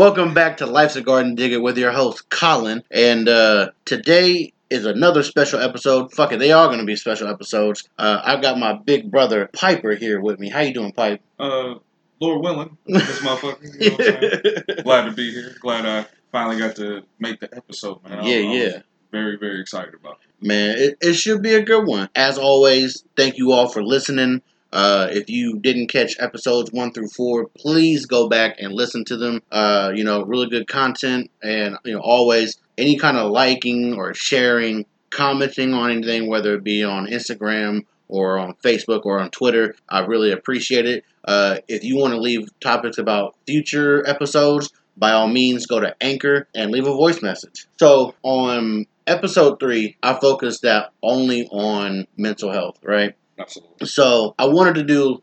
Welcome back to Life's a Garden Digger with your host, Colin. And today is another special episode. Fuck it, they are going to be special episodes. I've got my big brother, Piper, here with me. How you doing, Pipe? Lord willing, this motherfucker. You know what I'm glad to be here. Glad I finally got to make the episode, man. I was very, very excited about it. Man, it should be a good one. As always, thank you all for listening. If you didn't catch episodes 1 through 4, please go back and listen to them. Really good content, and always any kind of liking or sharing, commenting on anything, whether it be on Instagram or on Facebook or on Twitter, I really appreciate it. If you want to leave topics about future episodes, by all means, go to Anchor and leave a voice message. So on episode 3, I focused that only on mental health, right? Absolutely. So I wanted to do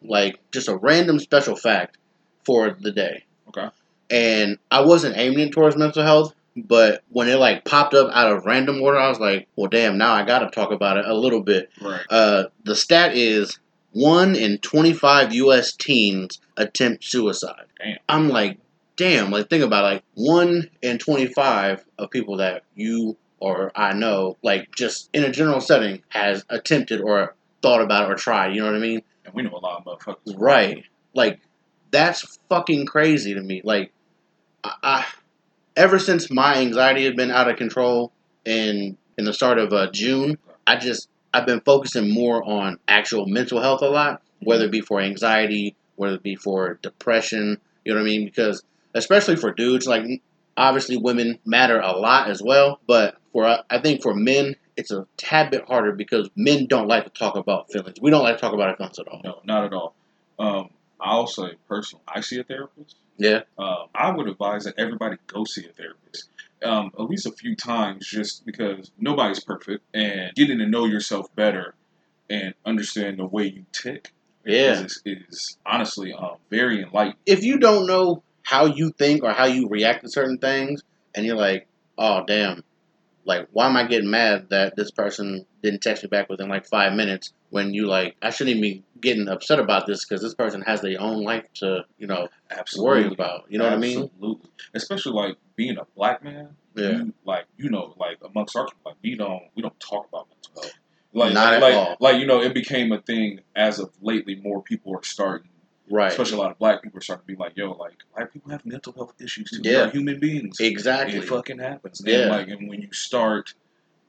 just a random special fact for the day. Okay. And I wasn't aiming it towards mental health, but when it popped up out of random order, I was like, well, damn, now I got to talk about it a little bit. Right. The stat is 1 in 25 U.S. teens attempt suicide. Damn. I'm like, damn, think about it, 1 in 25 of people that you or I know, just in a general setting, has attempted or thought about it or tried, you know what I mean? And we know a lot of motherfuckers. Right. That's fucking crazy to me. I ever since my anxiety had been out of control in the start of June, I've been focusing more on actual mental health a lot, whether it be for anxiety, whether it be for depression, you know what I mean? Because especially for dudes, obviously women matter a lot as well, but I think for men, it's a tad bit harder because men don't like to talk about feelings. We don't like to talk about our feelings at all. No, not at all. I'll say personally, I see a therapist. Yeah. I would advise that everybody go see a therapist at least a few times, just because nobody's perfect, and getting to know yourself better and understand the way you tick is honestly very enlightening. If you don't know how you think or how you react to certain things and you're like, oh, damn. Why am I getting mad that this person didn't text me back within 5 minutes when you I shouldn't even be getting upset about this because this person has their own life to, Absolutely. Worry about. You know Absolutely. What I mean? Absolutely. Especially being a black man. Yeah. Amongst our people, we don't talk about mental health. Not at all. It became a thing as of lately. More people are starting. Right. Especially a lot of black people are starting to be black people have mental health issues too. Yeah. We're human beings. Exactly. It fucking happens. Yeah. And, and when you start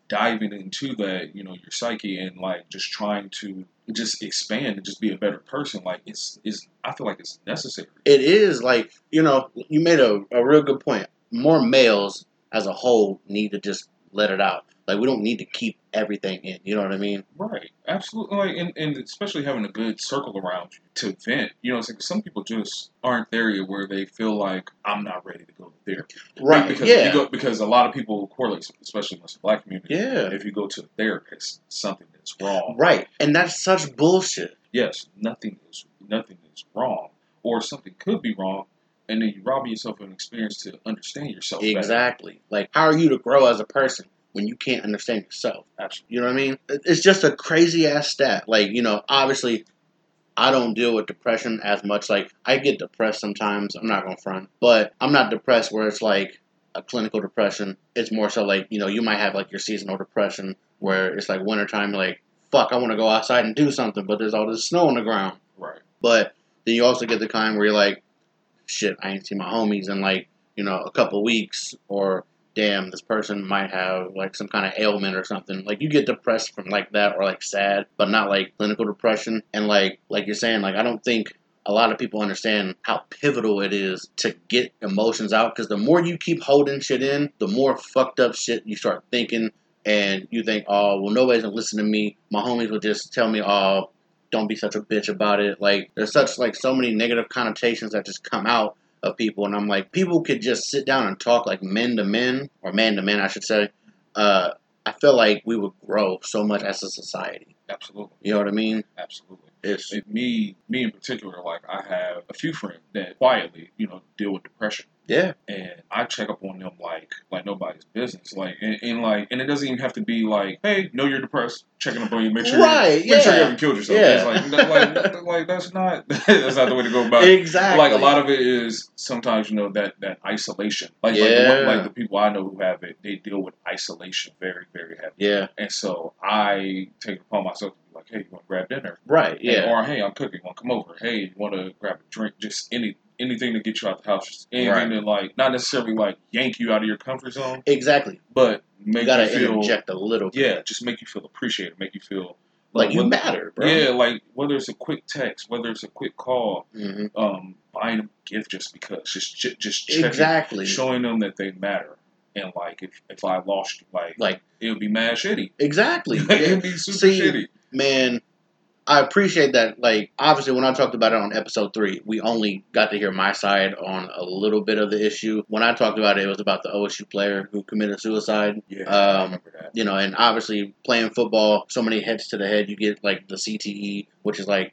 diving into that, your psyche and, just trying to just expand and just be a better person, I feel like it's necessary. It is. You made a real good point. More males as a whole need to just let it out. We don't need to keep everything in. You know what I mean? Right. Absolutely. And especially having a good circle around you to vent. It's some people just aren't there yet where they feel like, I'm not ready to go to therapy. Right. Because a lot of people correlate, especially in the black community. Yeah. If you go to a therapist, something is wrong. Right. And that's such bullshit. Yes. Nothing is wrong. Or something could be wrong. And then you rob yourself of an experience to understand yourself. Exactly. Better. How are you to grow as a person when you can't understand yourself? Absolutely. You know what I mean? It's just a crazy-ass stat. Obviously, I don't deal with depression as much. I get depressed sometimes. I'm not going to front. But I'm not depressed where it's a clinical depression. It's more so you might have your seasonal depression where it's wintertime. Fuck, I want to go outside and do something, but there's all this snow on the ground. Right. But then you also get the kind where you're shit, I ain't seen my homies in a couple weeks, or damn, this person might have some kind of ailment or something. You get depressed from that, or sad, but not clinical depression. And you're saying, I don't think a lot of people understand how pivotal it is to get emotions out, because the more you keep holding shit in, the more fucked up shit you start thinking, and you think, oh, well, nobody's gonna listen to me. My homies will just tell me, oh, don't be such a bitch about it. There's such so many negative connotations that just come out of people, and I'm people could just sit down and talk man to man, I should say. I feel we would grow so much as a society. Absolutely. You know what I mean? Absolutely. It's me in particular. I have a few friends that quietly, deal with depression. Yeah. And I check up on them like nobody's business. And it doesn't even have to be like, hey, know you're depressed, checking up on you, make sure you haven't killed yourself. Yeah. It's like that's not the way to go about it. Exactly. Like a lot of it is sometimes, you know, that isolation. Like the people I know who have it, they deal with isolation very, very heavily. Yeah. And so I take it upon myself to be like, hey, you want to grab dinner? Right. Yeah. Or hey, I'm cooking, want to come over? Hey, you want to grab a drink? Just anything to get you out the house. Just anything to not necessarily yank you out of your comfort zone. Exactly. But make you feel, interject a little bit. Yeah, just make you feel appreciated. Make you feel like you matter, bro. Yeah, whether it's a quick text, whether it's a quick call, mm-hmm. Buying them a gift just because. Just checking, exactly. Showing them that they matter. And if I lost you, it would be mad shitty. Exactly. It would be super shitty. Man, I appreciate that. Obviously, when I talked about it on episode 3, we only got to hear my side on a little bit of the issue. When I talked about it, was about the OSU player who committed suicide. Yeah, I remember that. You know, and obviously playing football, so many heads to the head, you get the CTE, which is the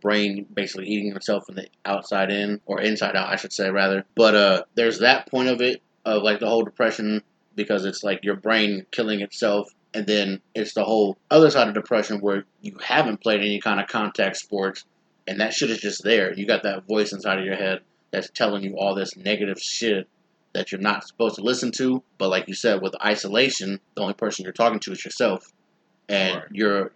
brain basically eating itself from the outside in, or inside out, I should say, rather. But there's that point of it, of the whole depression, because it's your brain killing itself. And then it's the whole other side of depression where you haven't played any kind of contact sports, and that shit is just there. You got that voice inside of your head that's telling you all this negative shit that you're not supposed to listen to. But like you said, with isolation, the only person you're talking to is yourself, and right. you're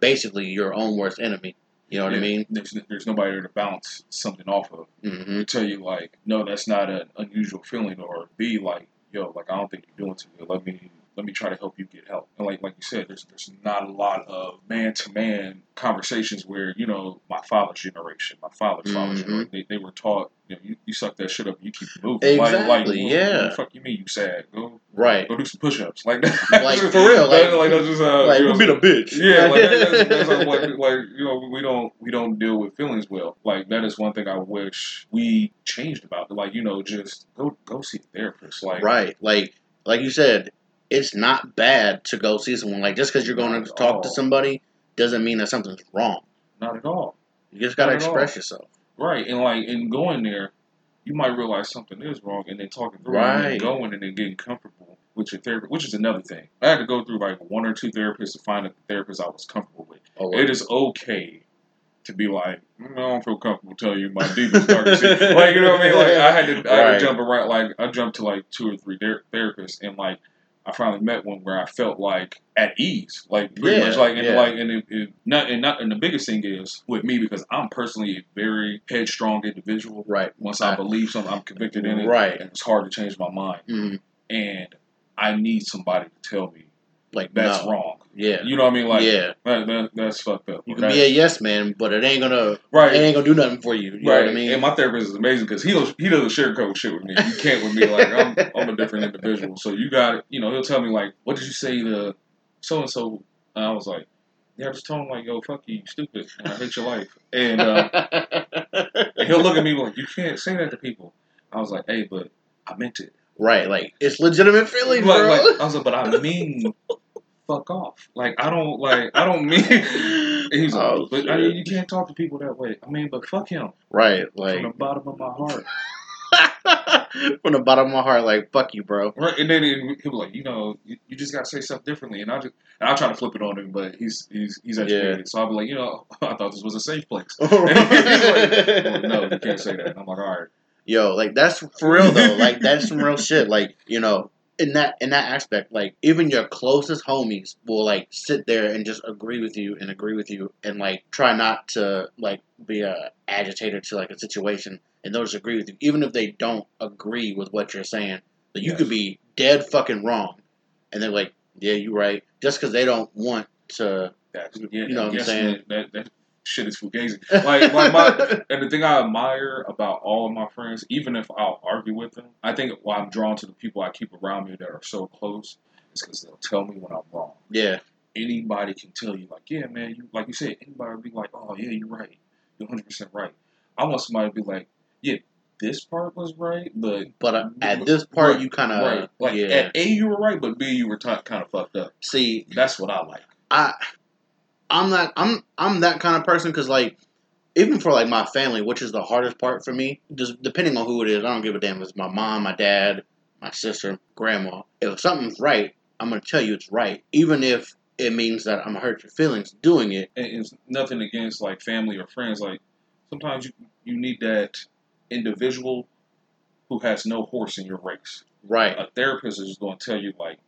basically your own worst enemy. You know what I mean? There's nobody there to bounce something off of. Mm-hmm. To tell you no, that's not an unusual feeling, or be I don't think you're doing too good. Let me try to help you get help. And like you said, there's not a lot of man-to-man conversations where, you know, my father's mm-hmm. father's generation, they were taught, you know, you suck that shit up and you keep moving. Exactly, what the fuck you mean you sad? Go do some push-ups. For real. That's just we'll be the bitch. Yeah, we don't deal with feelings well. That is one thing I wish we changed about. Just go see a therapist. Right. Like you said, it's not bad to go see someone. Just because you're going to talk to somebody doesn't mean that something's wrong. Not at all. You just got to express yourself. Right. And in going there, you might realize something is wrong, and then talking through it, and going and then getting comfortable with your therapist, which is another thing. I had to go through one or two therapists to find a therapist I was comfortable with. Oh, right. It is okay to be I don't feel comfortable telling you my deepest darkest shit. You know what I mean? I had to jump around. I jumped to 2 or 3 therapists, and I finally met one where I felt at ease, and the biggest thing is with me, because I'm personally a very headstrong individual. Right. Once I believe something, I'm convicted in it. Right. And it's hard to change my mind. Mm-hmm. And I need somebody to tell me that's wrong. Yeah. You know what I mean? That's fucked up. You can be a yes man, but it ain't gonna It ain't gonna do nothing for you. You know what I mean? And my therapist is amazing because he doesn't sugarcoat shit with me. You can't with me. I'm a different individual. So you got it. You know, he'll tell me what did you say to so and so? I was like, yeah, I just told him yo, fuck you, stupid. And I hate your life. And he'll look at me you can't say that to people. I was like, hey, but I meant it. Right. It's legitimate feeling, bro. I was like, but I mean. Fuck off. I don't mean he's but shit. I mean, you can't talk to people that way. I mean, but fuck him. Right. From the bottom of my heart. From the bottom of my heart, fuck you, bro. Right. And then he was you just gotta say stuff differently, and I try to flip it on him, but he's educated. Yeah. So I'll be I thought this was a safe place. He's no, you can't say that. And I'm all right. Yo, that's for real though. That's some real shit. In that aspect, even your closest homies will sit there and just agree with you, and try not to be a agitator to a situation, and they'll just agree with you, even if they don't agree with what you're saying. But you could be dead fucking wrong, and they're like, "Yeah, you're right," just because they don't want to. You know what I'm saying? That shit is fugazi. And the thing I admire about all of my friends, even if I'll argue with them, I think why I'm drawn to the people I keep around me that are so close is because they'll tell me when I'm wrong. Yeah. Anybody can tell you, yeah, man, you you said, anybody would be oh, yeah, you're right. You're 100% right. I want somebody to be yeah, this part was right, but at this part, you kind of... Right. At A, you were right, but B, you were kind of fucked up. See... That's what I like. I'm that kind of person because even for like my family, which is the hardest part for me, just depending on who it is, I don't give a damn if it's my mom, my dad, my sister, grandma. If something's right, I'm going to tell you it's right, even if it means that I'm going to hurt your feelings doing it. And it's nothing against like family or friends. Like sometimes you need that individual who has no horse in your race. Right. A therapist is going to tell you like,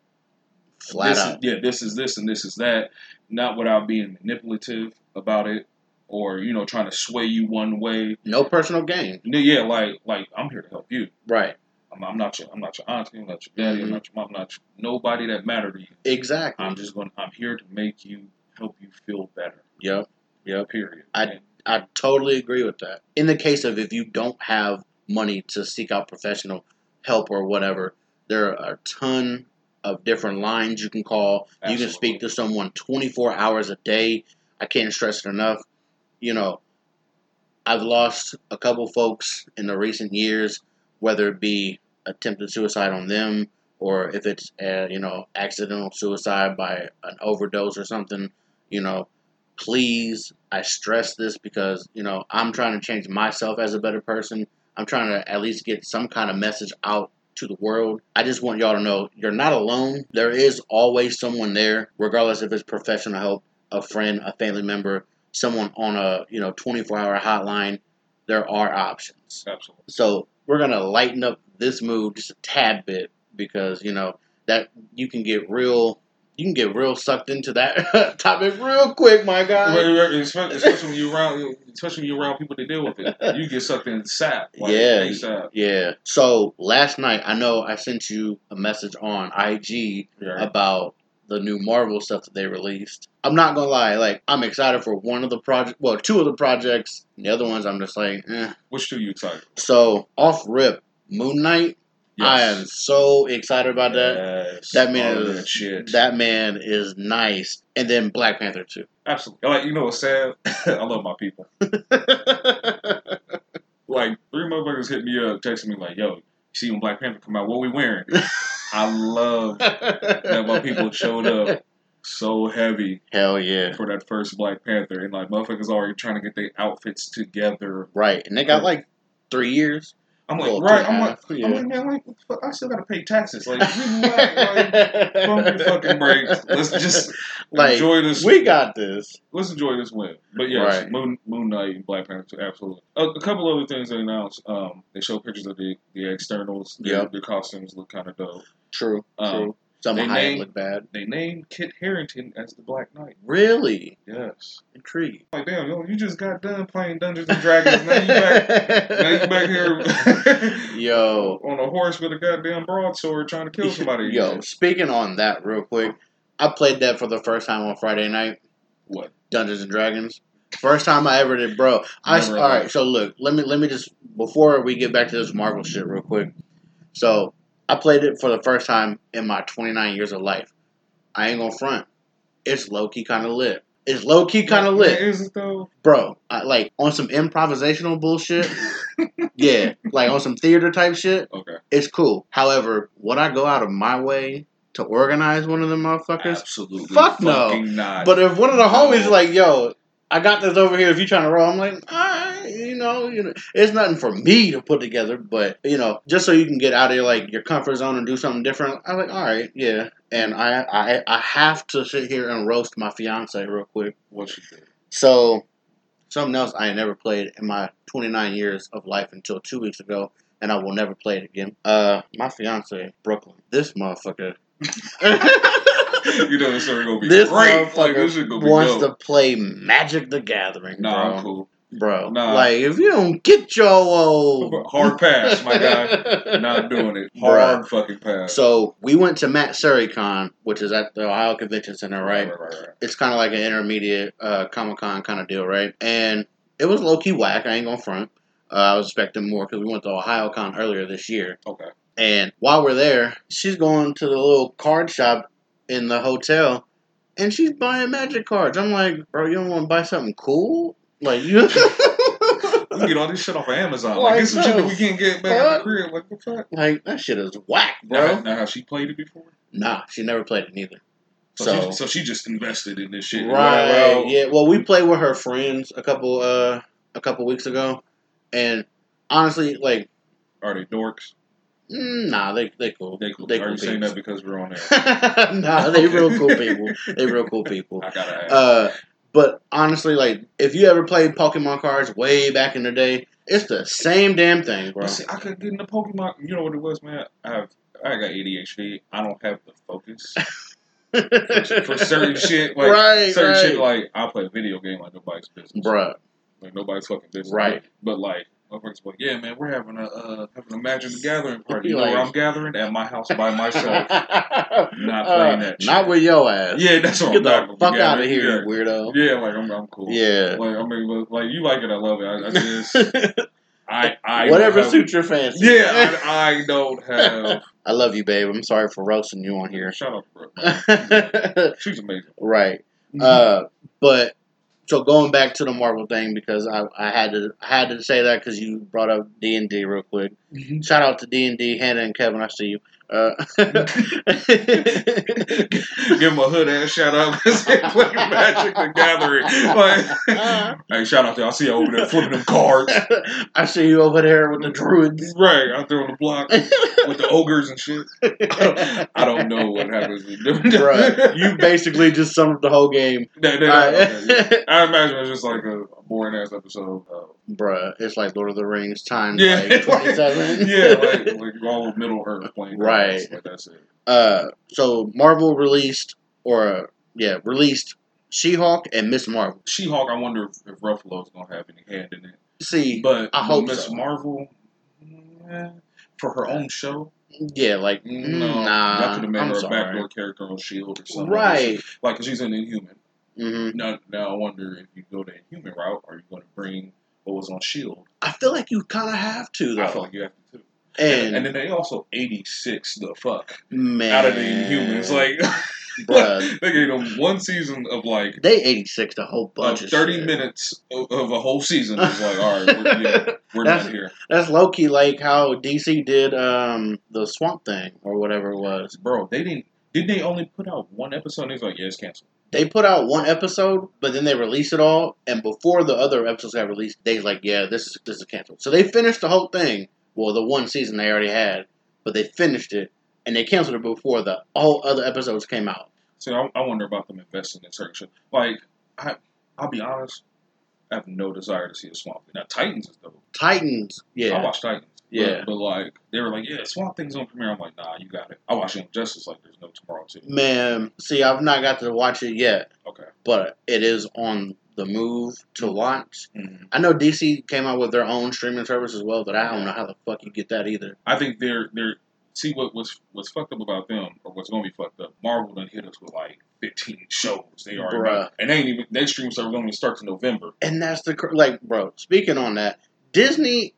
flat out. Yeah, this is this and this is that. Not without being manipulative about it or, you know, trying to sway you one way. No personal gain. Yeah, like I'm here to help you. Right. I'm not your auntie, I'm not your daddy, mm-hmm. I'm not your mom, I'm not nobody that matter to you. Exactly. I'm here to make you, help you feel better. Yep. Period. I totally agree with that. In the case of if you don't have money to seek out professional help or whatever, there are a ton of different lines you can call. Absolutely. You can speak to someone 24 hours a day. I can't stress it enough. You know, I've lost a couple folks in the recent years, whether it be attempted suicide on them or if it's accidental suicide by an overdose or something. You know, please, I stress this because, you know, I'm trying to change myself as a better person. I'm trying to at least get some kind of message out to the world. I just want y'all to know you're not alone. There is always someone there, regardless if it's professional help, a friend, a family member, someone on a 24-hour hotline. There are options. Absolutely. So we're gonna lighten up this mood just a tad bit because that you can get real sucked into that topic real quick, my guy. Especially when you're around people that deal with it, you get sucked in sap. Like, ASAP. Yeah. So last night, I know I sent you a message on IG about the new Marvel stuff that they released. I'm not gonna lie, like I'm excited for one of the projects. Well, two of the projects. And the other ones, I'm just like, eh. Which two are you excited? So off rip, Moon Knight. Yes. I am so excited about that. Yes. That man is nice. And then Black Panther too. Absolutely. Like, you know what's sad? I love my people. Like three motherfuckers hit me up, texting me like, "Yo, you see when Black Panther come out? What we wearing?" I love that my people showed up so heavy. Hell yeah. For that first Black Panther. And like motherfuckers already trying to get their outfits together. Right. And they got like 3 years. I'm like, right. I'm like, man, like, what the fuck? I still gotta pay taxes. Like, bump your fucking brakes. Let's just enjoy this. We got this. Let's enjoy this win. But yeah, right. Moon Knight and Black Panther, absolutely. A couple other things they announced. They show pictures of the externals. Yep. Their costumes look kind of dope. True. Some of them look bad. They named Kit Harington as the Black Knight. Really? Yes. Intriguing. Like, damn, yo, you just got done playing Dungeons & Dragons. now you back here yo, on a horse with a goddamn broadsword trying to kill somebody. Yo, speaking on that real quick, I played that for the first time on Friday night. What? Dungeons & Dragons. First time I ever did, bro. All right, so look, let me just, before we get back to this Marvel shit real quick. So I played it for the first time in my 29 years of life. I ain't gonna front. It's low-key kind of lit. Man, is it though? Bro, I on some improvisational bullshit. Yeah, like on some theater type shit. Okay. It's cool. However, would I go out of my way to organize one of them motherfuckers? Absolutely. Fuck no. Not. But if one of the homies is like, yo, I got this over here if you trying to roll, I'm like, all right, you know, it's nothing for me to put together, but, just so you can get out of your comfort zone and do something different, I'm like, all right, yeah. And I have to sit here and roast my fiance real quick. What she did. So, something else I never played in my 29 years of life until 2 weeks ago, and I will never play it again. My fiance, Brooklyn, this motherfucker. You know this story gonna be this great. Like, this shit gonna be wants dope. To play Magic: The Gathering. Nah, bro. I'm cool, bro. Nah. Like if you don't get your old hard pass, my guy, not doing it. Hard fucking pass. So we went to Matt SurreyCon, which is at the Ohio Convention Center, right? Right. It's kind of like an intermediate Comic Con kind of deal, right? And it was low key whack. I ain't gonna front. I was expecting more because we went to Ohio Con earlier this year. Okay. And while we're there, she's going to the little card shop in the hotel, and she's buying Magic cards. I'm like, bro, you don't want to buy something cool? Like, you get all this shit off of Amazon. Like it's some shit that we can't get back at the crib. Like, what the fuck? Like, that shit is whack, bro. Now, has she played it before? Nah, she never played it neither. So she just invested in this shit. Right. Yeah, well, we played with her friends a couple a couple weeks ago, and honestly, like, are they dorks? Nah, they cool. They cool. They cool. Are you saying that because we're on there? Nah, they real cool people. They real cool people. I gotta ask. But honestly, like, if you ever played Pokemon cards way back in the day, it's the same damn thing, bro. See, I could get into Pokemon. You know what it was, man? I got ADHD. I don't have the focus for certain shit. Like, right, certain right. shit, like, I play a video game like nobody's business. Bruh. Like, nobody's fucking business. Right. But, like, my friends were like, yeah, man, we're having a Magic: The Gathering party. You know where I'm gathering? At my house by myself. Not playing that shit. Not with your ass. Yeah, that's what I'm talking about. Get the fuck out of here, yeah. Weirdo. Yeah, like, I'm cool. Yeah. Like, I mean, like, you like it, I love it. I just... I whatever suits your fancy. Yeah, I don't have... I love you, babe. I'm sorry for roasting you on here. Shut up, bro. She's amazing. Right. Mm-hmm. But... So going back to the Marvel thing, because I had to say that because you brought up D&D real quick. Mm-hmm. Shout out to D&D, Hannah and Kevin. I see you. Give him a hood ass shout out because they play Magic: The Gathering. Like, hey, shout out to y'all. I see you over there flipping them cards. I see you over there with the druids. Right, out there on the block with the ogres and shit. I don't know what happens with them. Right. You basically just summed up the whole game. No. I imagine it's just like a boring ass episode. Bruh, it's like Lord of the Rings time. Yeah, like 27. Yeah, like all of Middle Earth playing. Right. Right. Like that's it. So Marvel released She-Hulk and Miss Marvel. She-Hulk, I wonder if Ruffalo's gonna have any hand in it. See, but I hope Miss Marvel for her own show. Yeah, like nah. That could have made her a backdoor character on SHIELD or something. Right. Like, 'cause she's an Inhuman. Mm-hmm. Now I wonder if you go the Inhuman route, are you going to bring what was on SHIELD? I feel like you kind of have to, though. I feel like you have to too. And then they also 86 the fuck man. Out of the Inhumans. Like, they gave them one season of like... They 86 the whole bunch of 30 shit. Minutes of a whole season. It's like, all right, we're done here. That's low-key like how DC did the Swamp Thing or whatever it was. Bro, they didn't they only put out one episode and it's like, yeah, it's canceled. They put out one episode, but then they release it all. And before the other episodes got released, they was like, yeah, this is canceled. So they finished the whole thing. Well, the one season they already had, but they finished it, and they canceled it before the all other episodes came out. So I wonder about them investing in certain shit. Like, I'll be honest, I have no desire to see a Swamp Thing. Now, Titans is dope. Titans, yeah. I watched Titans. Yeah. But like, they were like, yeah, Swamp Thing's on premiere. I'm like, nah, you got it. I watched Injustice like there's no tomorrow, too. Man, see, I've not got to watch it yet. Okay. But it is on the move to watch. Mm-hmm. I know DC came out with their own streaming service as well, but I don't know how the fuck you get that either. I think they're see what's fucked up about them, or what's gonna be fucked up. Marvel done hit us with like 15 shows. They already and they ain't even their stream service only starts in November. And that's the speaking on that, Disney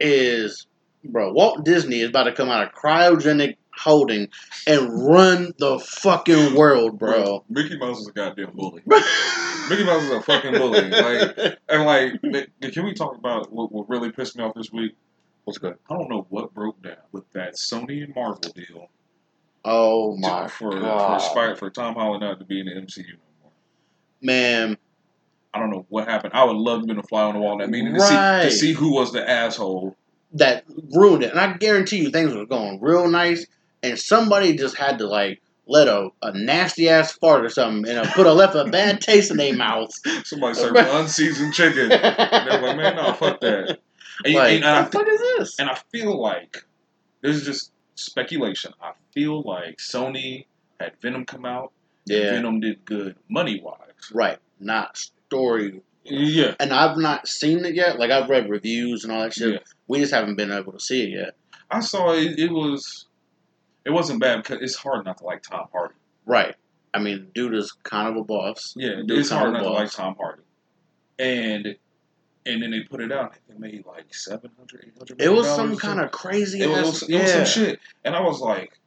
is Walt Disney is about to come out of cryogenic holding and run the fucking world, bro. Mickey Mouse is a goddamn bully. Mickey Mouse is a fucking bully. Like, and like, can we talk about what really pissed me off this week? What's good? I don't know what broke down with that Sony and Marvel deal. Oh my god! For Tom Holland not to be in the MCU no more. Man, I don't know what happened. I would love to be a fly on the wall in that meeting to see who was the asshole that ruined it. And I guarantee you, things were going real nice. And somebody just had to, like, let a nasty-ass fart or something and left a bad taste in their mouth. Somebody served unseasoned chicken. And they were like, man, no, fuck that. And what the fuck is this? And I feel like, this is just speculation, I feel like Sony had Venom come out. Yeah. Venom did good money-wise. Right. Not story. Yeah. And I've not seen it yet. Like, I've read reviews and all that shit. Yeah. We just haven't been able to see it yet. I saw it. It wasn't bad because it's hard not to like Tom Hardy. Right. I mean, dude is kind of a boss. Yeah, it's hard not to like Tom Hardy. And then they put it out. They made like $700, $800 million. It was some kind of crazy. It was some shit. And I was like,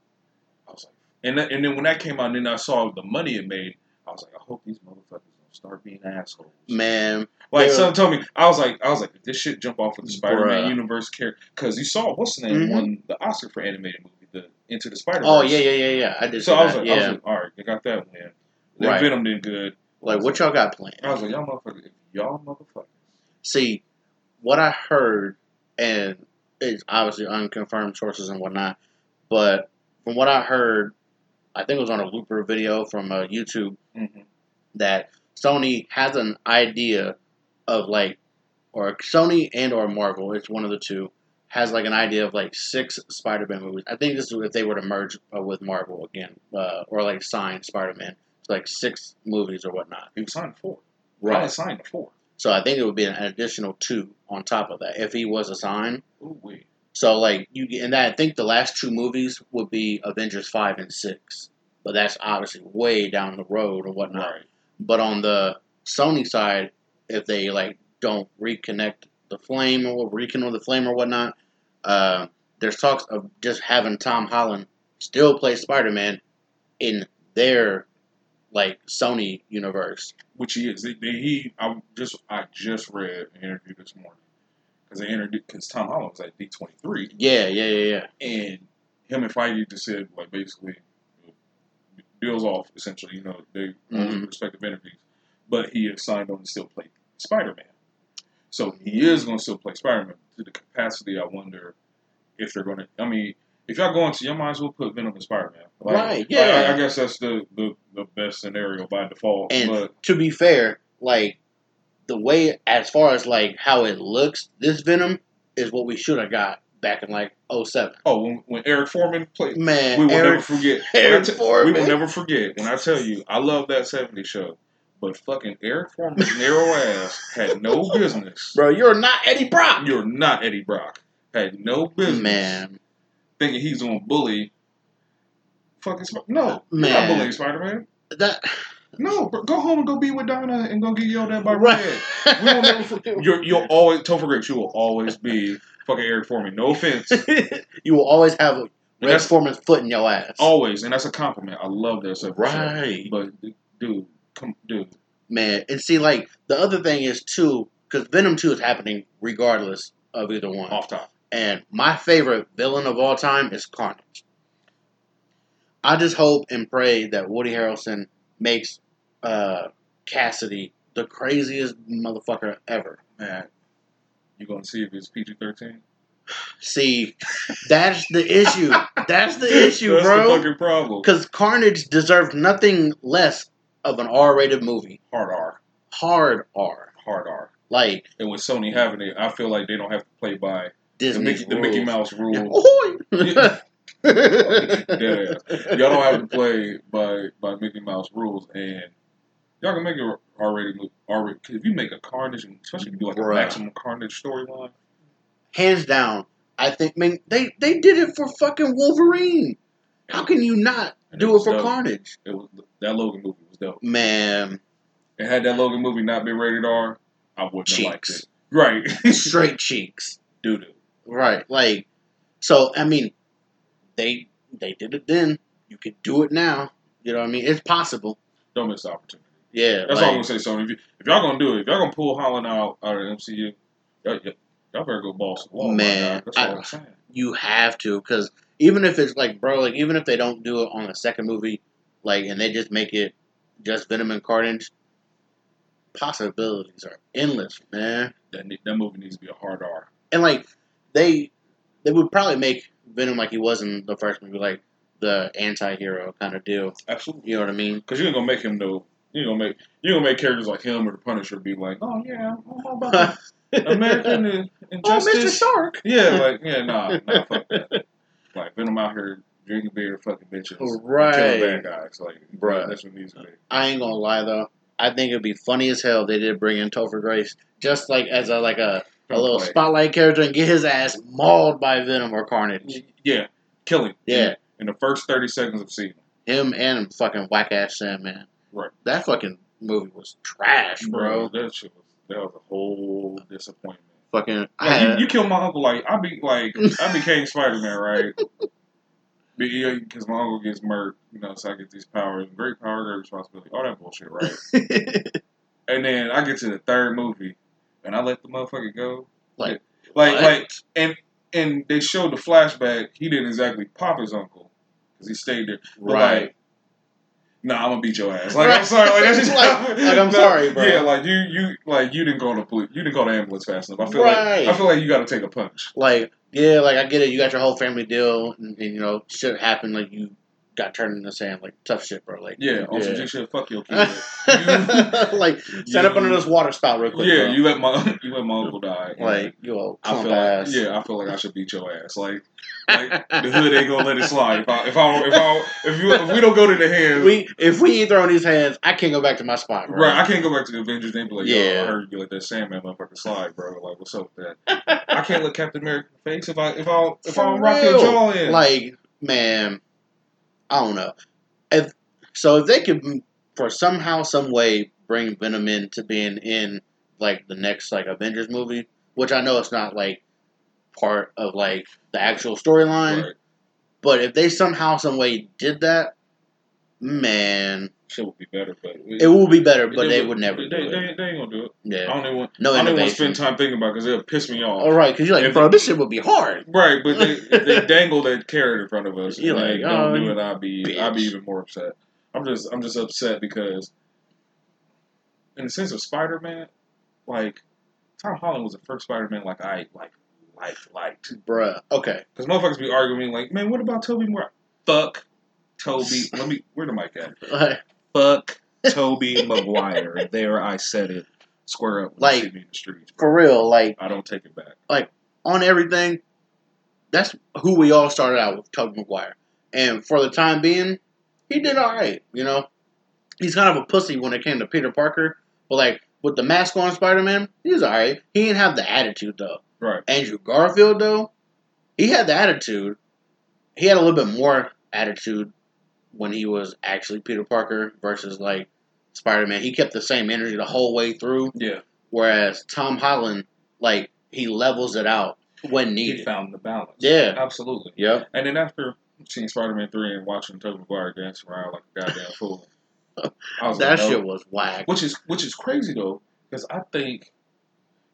and then when that came out, and then I saw the money it made. I was like, I hope these motherfuckers don't start being assholes. Man, like someone told me, I was like, this shit jump off of the Spider-Man universe character because you saw what's the name won the Oscar for animated movie. Into the Spider-Man. Oh, yeah. I did. So I was like, all right, they got that win. Venom did good. Like, what y'all got planned? I was like, y'all motherfuckers. See, what I heard, and it's obviously unconfirmed sources and whatnot, but from what I heard, I think it was on a Looper video from YouTube, mm-hmm. that Sony has an idea of, like, or Sony and or Marvel, it's one of the two, has, like, an idea of, like, 6 Spider-Man movies. I think this is if they were to merge with Marvel again, or, like, sign Spider-Man. It's, like, 6 movies or whatnot. He signed 4. Right. He signed 4. So I think it would be an additional 2 on top of that if he was assigned. Ooh, wait. So, like, I think the last 2 movies would be Avengers 5 and 6. But that's obviously way down the road or whatnot. Right. But on the Sony side, if they, like, don't reconnect the flame or rekindle the flame or whatnot, there's talks of just having Tom Holland still play Spider-Man in their, like, Sony universe. Which he is. I just read an interview this morning. Because Tom Holland was at D23. Yeah. And him and Feige just said, like, basically, bills off, essentially, they mm-hmm. respective interviews. But he is signed on to still play Spider-Man. So he is going to still play Spider-Man. To the capacity, I wonder if they're going to... I mean, if y'all going to, you might as well put Venom in Spider-Man. Like, right, yeah. Like, I guess that's the best scenario by default. And to be fair, like, the way, as far as, like, how it looks, this Venom is what we should have got back in, like, 2007. Oh, when Eric Foreman played. Man, we will never forget. Eric Foreman. We will never forget. When I tell you, I love that 70s show. But fucking Eric Foreman's narrow ass had no business. Bro, you're not Eddie Brock. Had no business. Man. Thinking he's going to bully fucking No, man. You're not bullying Spider-Man. No, bro, go home and go be with Donna and go get yelled at by Red. We will never forget. You will always be fucking Eric Foreman. No offense. You will always have Red Foreman's foot in your ass. Always. And that's a compliment. I love that stuff. Right. But, dude. Man, and see, like, the other thing is, too, because Venom 2 is happening regardless of either one. Off top. And my favorite villain of all time is Carnage. I just hope and pray that Woody Harrelson makes Cassidy the craziest motherfucker ever. Man, you gonna see if it's PG-13? See, that's the issue. That's the issue, that's bro. That's the fucking problem. Because Carnage deserved nothing less of an R-rated movie. Hard R. Like... And with Sony having it, I feel like they don't have to play by Disney's the Mickey Mouse rule. Yeah. Dead ass. Y'all don't have to play by Mickey Mouse rules, and y'all can make an R-rated movie. Because if you make a Carnage, especially if you do like a Maximum Carnage storyline... Hands down. I mean, they did it for fucking Wolverine. How can you not do it for Carnage? That Logan movie was dope. Man. And had that Logan movie not been rated R, I wouldn't have liked it. Right. Straight cheeks. Doo-doo. Right. Like, so, I mean, they did it then. You could do it now. You know what I mean? It's possible. Don't miss the opportunity. Yeah. That's all I'm going to say, Sony. If y'all going to do it, if y'all going to pull Holland out of MCU, y'all better go balls to the wall. Man. Right, that's all I'm saying. You have to, because... Even if it's like, bro, like, even if they don't do it on the second movie, like, and they just make it just Venom and Carnage, possibilities are endless, man. That movie needs to be a hard R. And, like, they would probably make Venom like he was in the first movie, like, the anti-hero kind of deal. Absolutely. You know what I mean? Because you're going to make him, though. You're going to make characters like him or the Punisher be like, oh, yeah, I'm all about American Injustice. Oh, Mr. Stark. Yeah, like, yeah, nah, fuck that. Like, Venom out here drinking beer, fucking bitches, right? Killing bad guys, like, bruh. That's what needs to be. I ain't gonna lie though, I think it'd be funny as hell if they did bring in Topher Grace, just like as a little spotlight character and get his ass mauled by Venom or Carnage. Yeah, kill him. Yeah, in the first 30 seconds of season, him and fucking whack ass Sandman. Right. That fucking movie was trash, bro. That shit was. That was a whole disappointment. Fucking, like, you killed my uncle. Like, I became Spider-Man, right? But yeah, because my uncle gets murked, so I get these powers, great power, great responsibility, all that bullshit, right? And then I get to the third movie, and I let the motherfucker go. And they showed the flashback. He didn't exactly pop his uncle because he stayed there, but right? Like, nah, I'm gonna beat your ass. Like, right. I'm sorry. Like, that's just, like I'm sorry, bro. Yeah, like you didn't go to police, you didn't go to ambulance fast enough. I feel like you got to take a punch. Like, yeah, like I get it. You got your whole family deal, and you know, shit happened. Like you got turned in the sand. Like tough shit, bro. Like yeah, also just shit. Fuck your kid. Like set up under this water spout real quick. Yeah, bro. you let my uncle die. Like you old clump ass. Like, yeah, I feel like I should beat your ass. Like the hood ain't gonna let it slide. If we don't go to the hands, if we ain't throwing these hands, I can't go back to my spot, bro. Right, I can't go back to the Avengers. They be like, yeah, I heard you let that Sandman motherfucker slide, bro. Like, what's up with that? I can't look Captain America in the face if I don't rock your jaw in. Like, man, I don't know. If they could for somehow some way bring Venom into being in like the next like Avengers movie, which I know it's not like part of like the actual storyline, right. But if they somehow some way did that, man, shit would be better. But it will be better, but they would never. They ain't gonna do it. Yeah, I don't even want. No, I don't want to spend time thinking about because it'll piss me off. All right, because you're like, bro, this shit would be hard. Right, but they dangle that carrot in front of us. You're like, don't do it. I'll be even more upset. I'm just upset because, in the sense of Spider-Man, like Tom Holland was the first Spider-Man, like I like. Liked. Bruh. Okay. Because motherfuckers be arguing like, man, what about Tobey Maguire? Fuck Tobey. Where the mic at? Fuck Tobey Maguire. There, I said it. Square up. Like, you see me in the streets, bro. For real. Like, I don't take it back. Like, on everything, that's who we all started out with, Tobey Maguire. And for the time being, he did alright, you know? He's kind of a pussy when it came to Peter Parker, but like, with the mask on Spider-Man, he was alright. He didn't have the attitude, though. Right. Andrew Garfield, though, he had the attitude. He had a little bit more attitude when he was actually Peter Parker versus, like, Spider-Man. He kept the same energy the whole way through. Yeah. Whereas Tom Holland, like, he levels it out when needed. He found the balance. Yeah. Absolutely. Yeah. And then after seeing Spider-Man 3 and watching Tobey Maguire dance around like a goddamn fool, I was that like, shit was whack. Which is crazy, though, because I think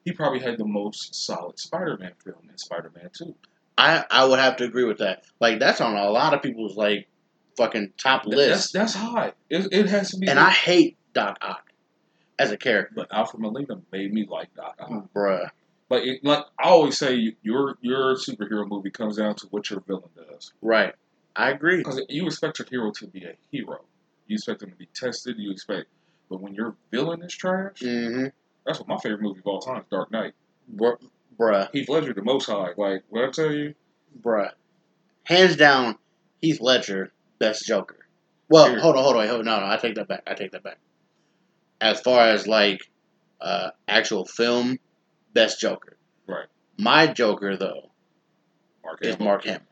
he probably had the most solid Spider-Man film in Spider-Man 2. I would have to agree with that. Like, that's on a lot of people's, like, fucking top list. That's high. It has to be. And good. I hate Doc Ock as a character. But Alfred Molina made me like Doc Ock. Bruh. Like I always say, your superhero movie comes down to what your villain does. Right. I agree. Because you expect your hero to be a hero. You expect them to be tested. But when your villain is trash. Mm-hmm. That's what my favorite movie of all time is, Dark Knight. Bruh. Heath Ledger the most high. Like, what I tell you? Bruh. Hands down, Heath Ledger, best Joker. Well, seriously. Hold on. No, I take that back. As far as, like, actual film, best Joker. Right. My Joker, though, is Mark Hamill.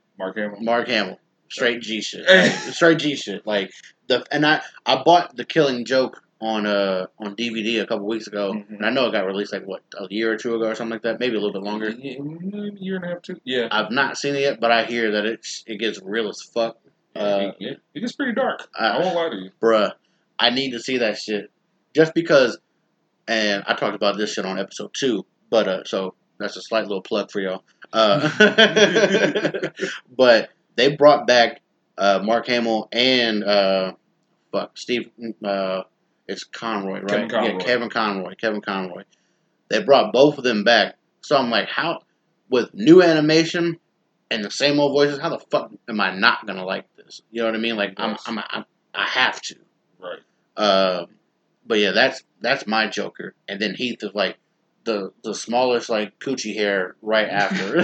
Mark Hamill. Straight G shit. Straight G shit. Like, I bought The Killing Joke on DVD a couple weeks ago, mm-hmm. And I know it got released like a year or two ago or something like that, maybe a little bit longer. Maybe a year and a half, 2. Yeah, I've not seen it yet, but I hear that it gets real as fuck. It gets pretty dark. I won't lie to you, bruh. I need to see that shit just because. And I talked about this shit on episode 2, but so that's a slight little plug for y'all. But they brought back Mark Hamill and Steve. It's Conroy, right? Kevin Conroy. They brought both of them back. So I'm like, how, with new animation and the same old voices, how the fuck am I not going to like this? You know what I mean? Like, yes. I have to. Right. But yeah, that's my Joker. And then Heath is like the smallest, like, coochie hair right after.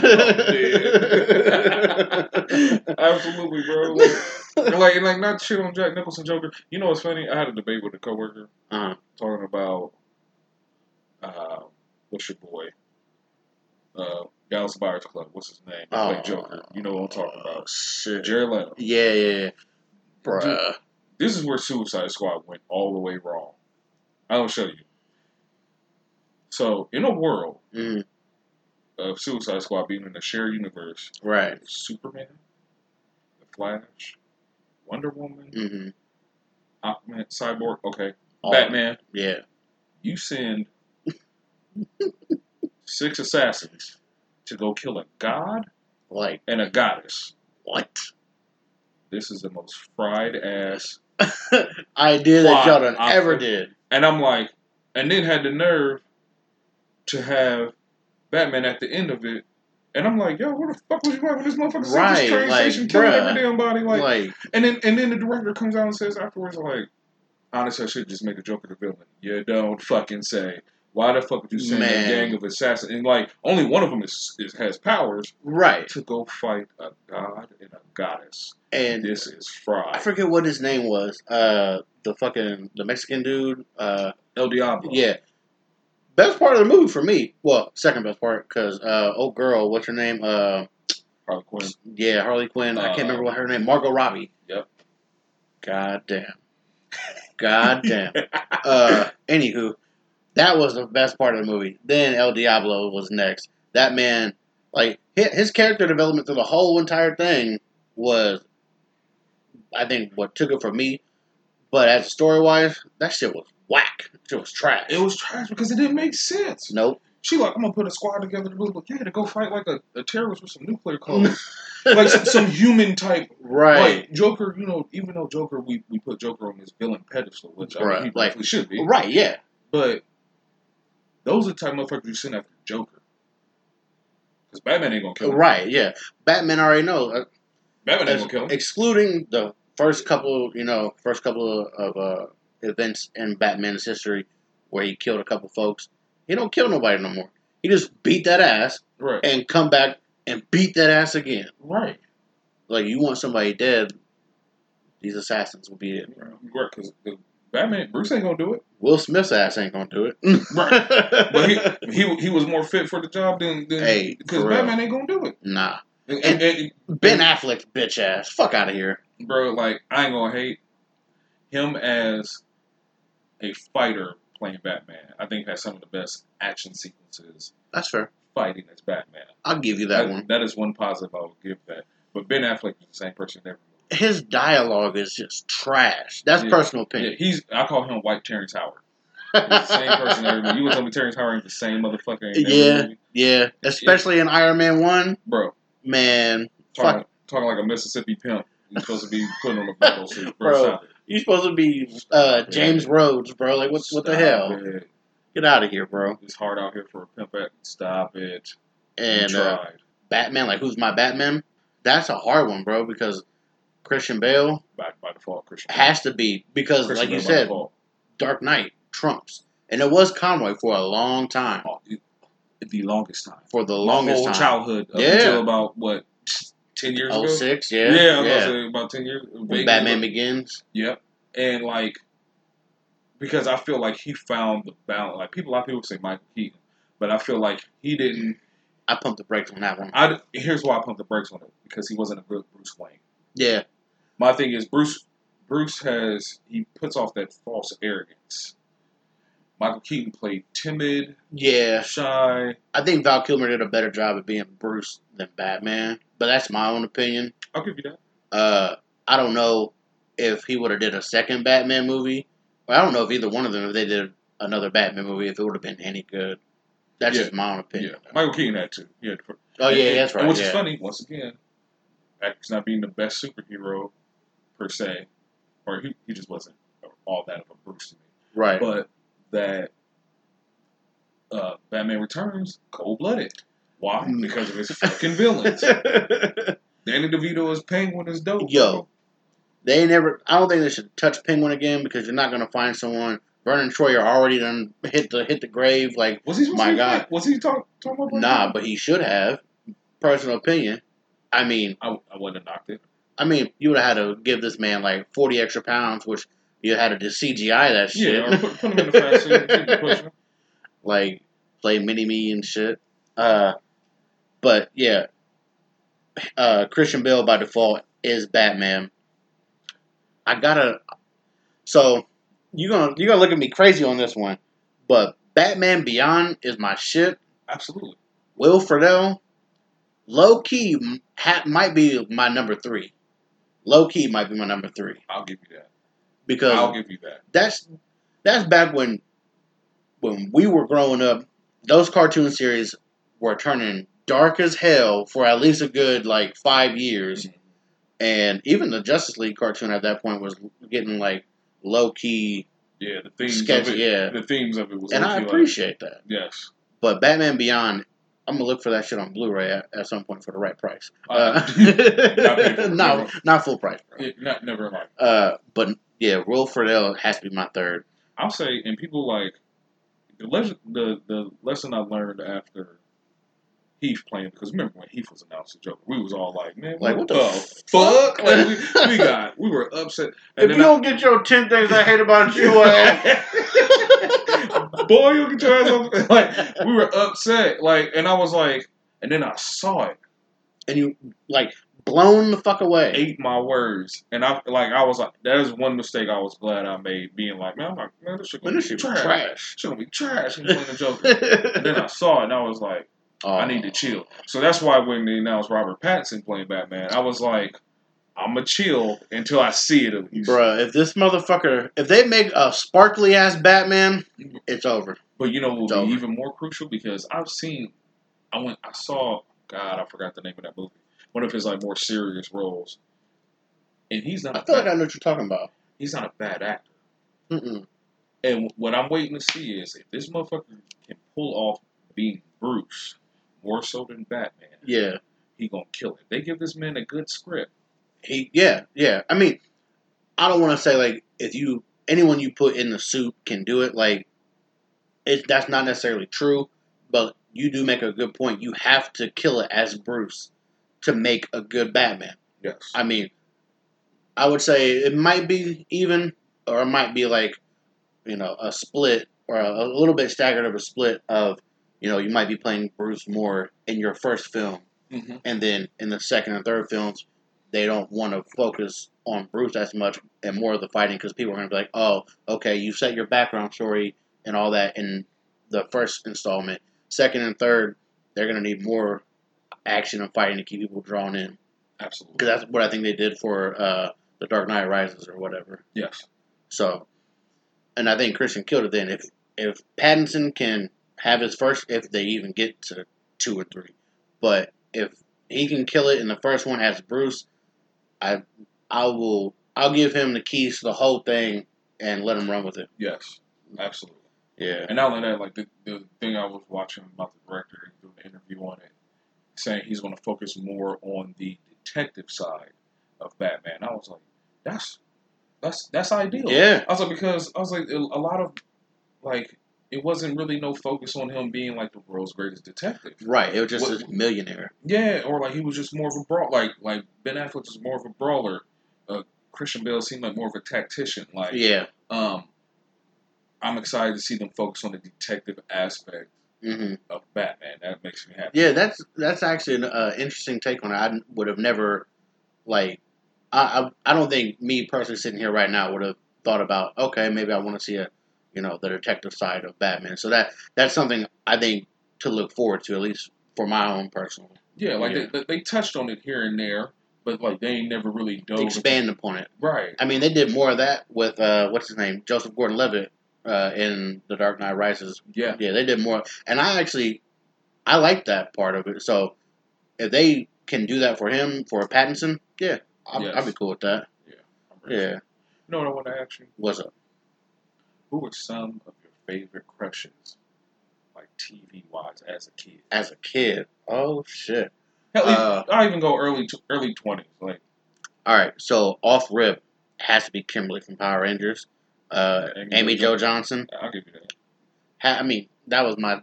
Oh, absolutely, bro. Like, not shit on Jack Nicholson Joker. You know what's funny? I had a debate with a coworker talking about what's your boy? Dallas Buyers Club. What's his name? That played Joker. You know what I'm talking about? Shit. Jared Leto. Yeah. Bruh. Dude, this is where Suicide Squad went all the way wrong. I'll show you. So, in a world of Suicide Squad being in a shared universe, right? Superman, The Flash, Wonder Woman, Aquaman, Cyborg, okay, Batman. Yeah. You send 6 assassins to go kill a god and a goddess. What? This is the most fried ass idea that y'all done ever did. And I'm like, and then had the nerve to have Batman at the end of it. And I'm like, yo, what the fuck was you like with this motherfucker? Right, this train station killing every damn body. Like, and then the director comes out and says afterwards, like, honestly, I should just make a Joker the villain. You don't fucking say. Why the fuck would you send a gang of assassins? And like, only one of them has powers, right, to go fight a god and a goddess. And this is fraud. I forget what his name was. The Mexican dude. El Diablo. Yeah. Best part of the movie for me, well, second best part, because old girl, what's her name? Harley Quinn. Yeah, Harley Quinn. I can't remember what her name. Margot Robbie. Yep. God damn. Anywho, that was the best part of the movie. Then El Diablo was next. That man, like, his character development through the whole entire thing was, I think, what took it from me. But as story-wise, that shit was whack. It was trash. It was trash because it didn't make sense. Nope. She like, I'm going to put a squad together to go fight like a terrorist with some nuclear codes. Like some human type. Right. Like Joker, you know, even though Joker, we put Joker on this villain pedestal, which I mean, he rightfully should be. Right, yeah. But those are the type of motherfuckers you send after Joker. Because Batman ain't going to kill him. Right, yeah. Batman already knows. Batman ain't going to kill him. Excluding the first couple of events in Batman's history where he killed a couple folks. He don't kill nobody no more. He just beat that ass and come back and beat that ass again. Right. Like, you want somebody dead, these assassins will be it. Right, because Batman, Bruce ain't going to do it. Will Smith's ass ain't going to do it. Right. But he was more fit for the job than because Batman ain't going to do it. Nah. And Ben Affleck's bitch ass. Fuck out of here. Bro, like, I ain't going to hate him as a fighter playing Batman. I think has some of the best action sequences. That's fair. Fighting as Batman. I'll give you that one. That is one positive I would give that. But Ben Affleck is the same person in every movie. His dialogue is just trash. That's personal opinion. Yeah, I call him White Terrence Howard. He's the same person in every movie. You would tell me Terrence Howard ain't the same motherfucker in every movie. Yeah. Especially in Iron Man 1. Bro. Man. Talking like a Mississippi pimp. You're supposed to be putting on a battle suit. Bro. You're supposed to be James Rhodes, bro. Like, what the hell? It. Get out of here, bro. It's hard out here for a pimp act. Stop it. And Batman, like, who's my Batman? That's a hard one, bro, because Christian Bale... By default, Christian Bale. Has to be, because, Christian like Bale you said, default. Dark Knight trumps. And it was Conroy for a long time. Oh, the longest time. For the longest time. Childhood. Until about, what... 10 years ago? 06, yeah. Yeah, about 10 years. When Batman Begins. Yep. And, like, because I feel like he found the balance. Like, a lot of people say Michael Keaton, but I feel like he didn't. I pumped the brakes on that one. Here's why I pumped the brakes on it, because he wasn't a good Bruce Wayne. Yeah. My thing is, Bruce puts off that false arrogance. Michael Keaton played timid, shy. I think Val Kilmer did a better job of being Bruce than Batman, but that's my own opinion. I'll give you that. I don't know if he would have did a second Batman movie. I don't know if either one of them, if they did another Batman movie, if it would have been any good. That's just my own opinion. Yeah. Michael Keaton had to. Yeah. Oh, yeah, that's right. And which is funny, once again, actor's not being the best superhero, per se, or he just wasn't all that of a Bruce to me. Right. But that Batman Returns, cold-blooded. Why? Because of his fucking villains. Danny DeVito as Penguin is dope. Yo, bro. I don't think they should touch Penguin again because you're not going to find someone. Vernon Troyer already done hit the grave. Like, was he talking about? Nah, that? But he should have. Personal opinion. I mean, I wouldn't have knocked it. I mean, you would have had to give this man like 40 extra pounds, which you had to CGI that shit. Yeah, or put him in the fast scene. Like, play Mini-Me and shit. But, yeah, Christian Bale, by default, is Batman. So, you're gonna look at me crazy on this one, but Batman Beyond is my shit. Absolutely. Will Friedle, low-key, might be my number three. Low-key might be my number three. I'll give you that. Because I'll give you that. That's back when we were growing up, those cartoon series were turning dark as hell for at least a good, like, 5 years. Mm-hmm. And even the Justice League cartoon at that point was getting like low key, the themes sketchy, of it, the themes of it was, and I appreciate that. Yes, but Batman Beyond, I'm gonna look for that shit on Blu-ray at some point for the right price. Not full price, bro. Never mind. But yeah, Will Friedle has to be my third. I'll say, and people like the lesson I learned after Heath playing, because remember when Heath was announced the Joker, we was all like, man, like what the fuck? Like we were upset. And if you don't get your 10 things I hate about you, boy, you get your ass up. Like we were upset. Like, and I was like, and then I saw it, and you like blown the fuck away. Ate my words, and I was like, that is one mistake I was glad I made. Being like, man, this shit gonna be trash. It's gonna be trash. I'm playing the Joker, and then I saw it, and I was like, I need to chill. So that's why when they announced Robert Pattinson playing Batman, I was like, I'm going to chill until I see it at least. Bruh, if this motherfucker, if they make a sparkly-ass Batman, it's over. But you know what will be even more crucial? Because I saw, God, I forgot the name of that movie. One of his like more serious roles. And he's not I know what you're talking about. He's not a bad actor. Mm-mm. And what I'm waiting to see is if this motherfucker can pull off being Bruce, more so than Batman. Yeah. He gonna kill it. They give this man a good script. I mean, I don't want to say, like, if you... anyone you put in the suit can do it. Like, that's not necessarily true, but you do make a good point. You have to kill it as Bruce to make a good Batman. Yes. I mean, I would say it might be even, or it might be, like, you know, a split, or a little bit staggered of a split of, you know, you might be playing Bruce more in your first film, mm-hmm. and then in the second and third films, they don't want to focus on Bruce as much and more of the fighting, because people are going to be like, oh, okay, you set your background story and all that in the first installment. Second and third, they're going to need more action and fighting to keep people drawn in. Absolutely. Because that's what I think they did for The Dark Knight Rises or whatever. Yes. So, and I think Christian killed it then. If Pattinson can have his first, if they even get to 2 or 3, but if he can kill it in the first one as Bruce, I'll give him the keys to the whole thing and let him run with it. Yes, absolutely. Yeah. And not only that, like the thing I was watching about the director and doing an interview on it, saying he's going to focus more on the detective side of Batman. I was like, that's ideal. Yeah. I was like, because I was like, a lot of like, it wasn't really no focus on him being like the world's greatest detective. Right. It was just a millionaire. Yeah. Or like he was just more of a brawler. Like Ben Affleck was more of a brawler. Christian Bale seemed like more of a tactician. Like, yeah. I'm excited to see them focus on the detective aspect mm-hmm. of Batman. That makes me happy. Yeah. That's actually an interesting take on it. I would have never, like, I don't think me personally sitting here right now would have thought about, okay, maybe I want to see the detective side of Batman. So that's something I think to look forward to, at least for my own personal. Yeah, like they touched on it here and there, but like they ain't never really dove upon it. Right. I mean, they did more of that with what's his name, Joseph Gordon-Levitt, in The Dark Knight Rises. Yeah, yeah, they did more, and I like that part of it. So if they can do that for him, for Pattinson, yeah, I'd be cool with that. Yeah. Yeah. You know what I want to ask you? What's up? Who were some of your favorite crushes, like TV-wise, as a kid? As a kid? Oh, shit. Hell, I'll even go early 20s. Like. All right, so off-rip has to be Kimberly from Power Rangers. Amy Jo Johnson. Yeah, I'll give you that. I mean, that was my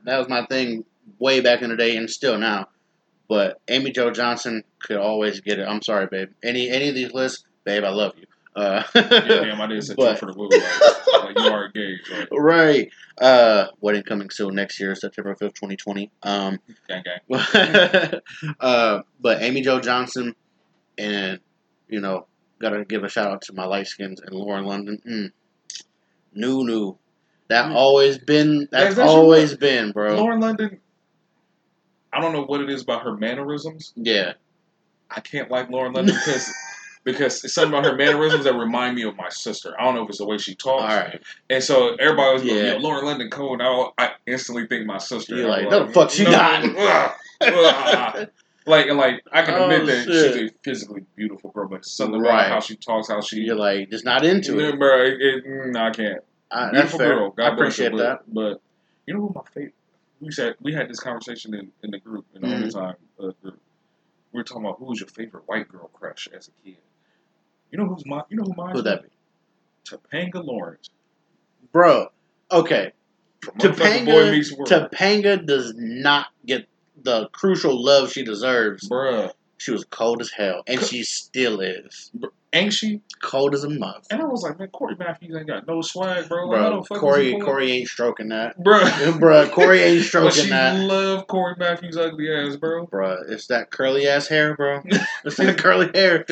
thing way back in the day and still now. But Amy Jo Johnson could always get it. I'm sorry, babe. Any of these lists, babe, I love you. I didn't set you for the movie. Like you are engaged, right? Right. Wedding coming soon next year, September 5th, 2020. Gang, gang. But Amy Jo Johnson, and, you know, gotta give a shout out to my light skins and Lauren London. New. That's always been, bro. Lauren London, I don't know what it is about her mannerisms. Yeah. I can't like Lauren London because it's something about her mannerisms that remind me of my sister. I don't know if it's the way she talks. All right. And so everybody was like, yo, Lauren London Cole, and I instantly think my sister. You're like, no, the fuck she not. Like I can admit that she's a physically beautiful girl, but something about how she talks, how she... You're like, just not into it. Bro, no, I can't. Beautiful girl. God I appreciate bless her, that. But you know what my favorite... We had this conversation in the group, you know, the time. We were talking about who was your favorite white girl crush as a kid. You know who's my... You know who mine? Who'd that be? Topanga Lawrence. Bro, okay. Topanga does not get the crucial love she deserves. Bruh. She was cold as hell. And she still is. Ain't she? Cold as a mug. And I was like, man, Corey Matthews ain't got no swag, bro. Corey ain't stroking that. Bruh, Corey ain't stroking that. She love Corey Matthews' ugly ass, bro. Bruh, it's that curly ass hair, bro. It's that curly hair.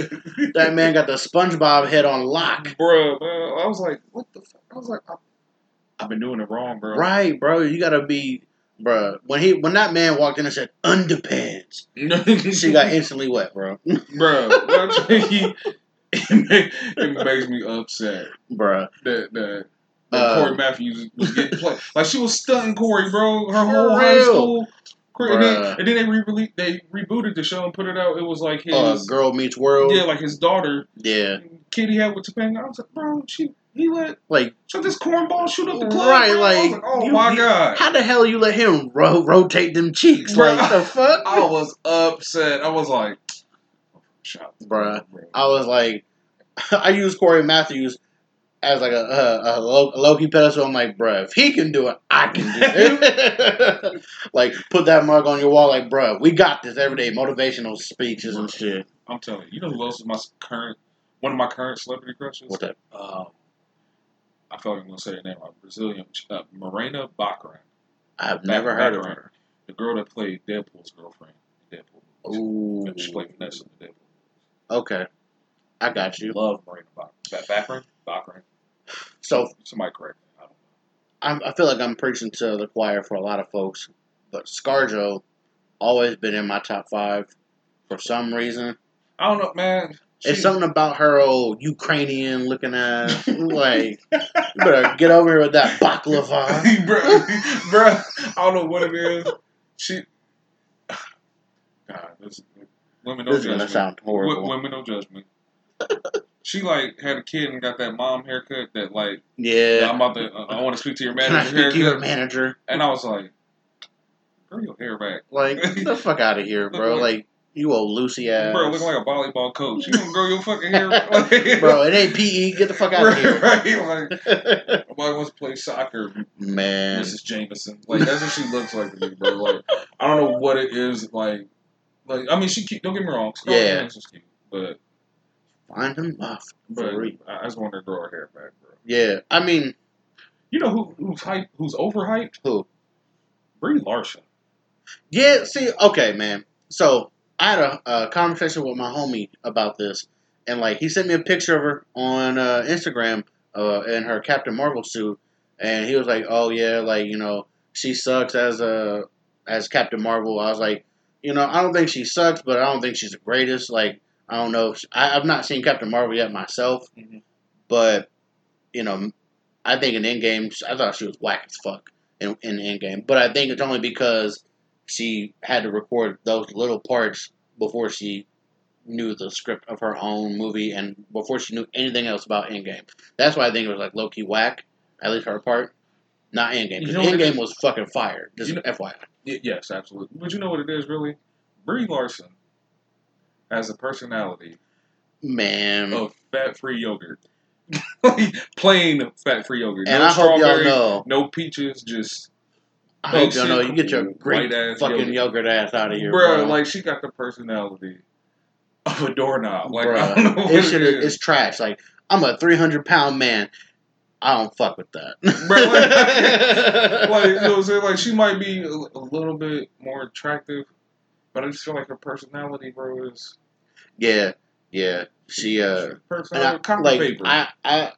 That man got the SpongeBob head on lock. Bruh, bro. I was like, what the fuck? I was like, I've been doing it wrong, bro. Right, bro. You gotta be... Bruh, when that man walked in and said, underpants, she got instantly wet, bro. Bruh, it makes me upset. Bruh. That Corey Matthews was getting played. Like, she was stunting Corey, bro. Her whole high school. And then they rebooted the show and put it out. It was like his... Girl Meets World. Yeah, like his daughter. Yeah. Kitty had with Topanga. I was like, bro, she... He let so this cornball shoot up the club. Right, bro. Like, oh my god! How the hell you let him rotate them cheeks? Bruh, like the fuck? I was upset. I was like, bruh. I was like, I used Corey Matthews as like a low key pedestal. I'm like, bruh, if he can do it, I can do it. Like, put that mug on your wall. Like, bruh, we got this every day. Motivational speeches and shit. I'm telling you, you know who else is one of my current celebrity crushes? What's that? I felt like I'm going to say her name. Like Brazilian. Morena Baccarin. I've never heard of her. The girl that played Deadpool's girlfriend. Deadpool. Ooh. She played Vanessa in the Deadpool. Okay. I got you. I love Morena Baccarin. Baccarin. So. Somebody correct me. I don't know. I feel like I'm preaching to the choir for a lot of folks. But ScarJo always been in my top five for some reason. I don't know, man. It's something about her old Ukrainian looking ass. Like, you better get over here with that baklava. bro, I don't know what it is. God, women no judgment. This is going to sound horrible. Women no judgment. She, like, had a kid and got that mom haircut that, like, yeah, I'm about to, I want to speak to your manager. Can I speak to your manager? And I was like, bring your hair back. Like, get the fuck out of here, bro. Like, you old Lucy ass. Bro, looking like a volleyball coach. You gonna grow your fucking hair? Like, bro, it ain't PE. Get the fuck out of here. Right? Like, nobody wants to play soccer. Man. Mrs. Jameson. Like, that's what she looks like to me, bro. Like, I don't know what it is. Like I mean, she cute. Don't get me wrong. Jameson's cute. But. Find him off. But I just want her to grow her hair back, bro. Yeah. I mean. You know who's overhyped? Who? Brie Larson. Yeah, see, okay, man. So. I had a conversation with my homie about this, and like he sent me a picture of her on Instagram in her Captain Marvel suit, and he was like, "Oh yeah, like you know she sucks as Captain Marvel." I was like, "You know I don't think she sucks, but I don't think she's the greatest." Like I don't know, I've not seen Captain Marvel yet myself, but you know I think in Endgame I thought she was whack as fuck in Endgame, but I think it's only because she had to record those little parts before she knew the script of her own movie and before she knew anything else about Endgame. That's why I think it was like low-key whack, at least her part. Not Endgame. Because Endgame was fucking fire. Just FYI. Yes, absolutely. But you know what it is, really? Brie Larson has a personality of fat-free yogurt. Plain fat-free yogurt. And no I hope y'all know. No peaches, just... I hope y'all know you get your great fucking yogurt ass out of here, bro. Like she got the personality of a doorknob. Like bruh, I don't know what it is. It's trash. Like I'm a 300-pound man. I don't fuck with that. Bruh, like you know what I'm saying? Like she might be a little bit more attractive, but I just feel like her personality, bro, is yeah. She personality like paper. I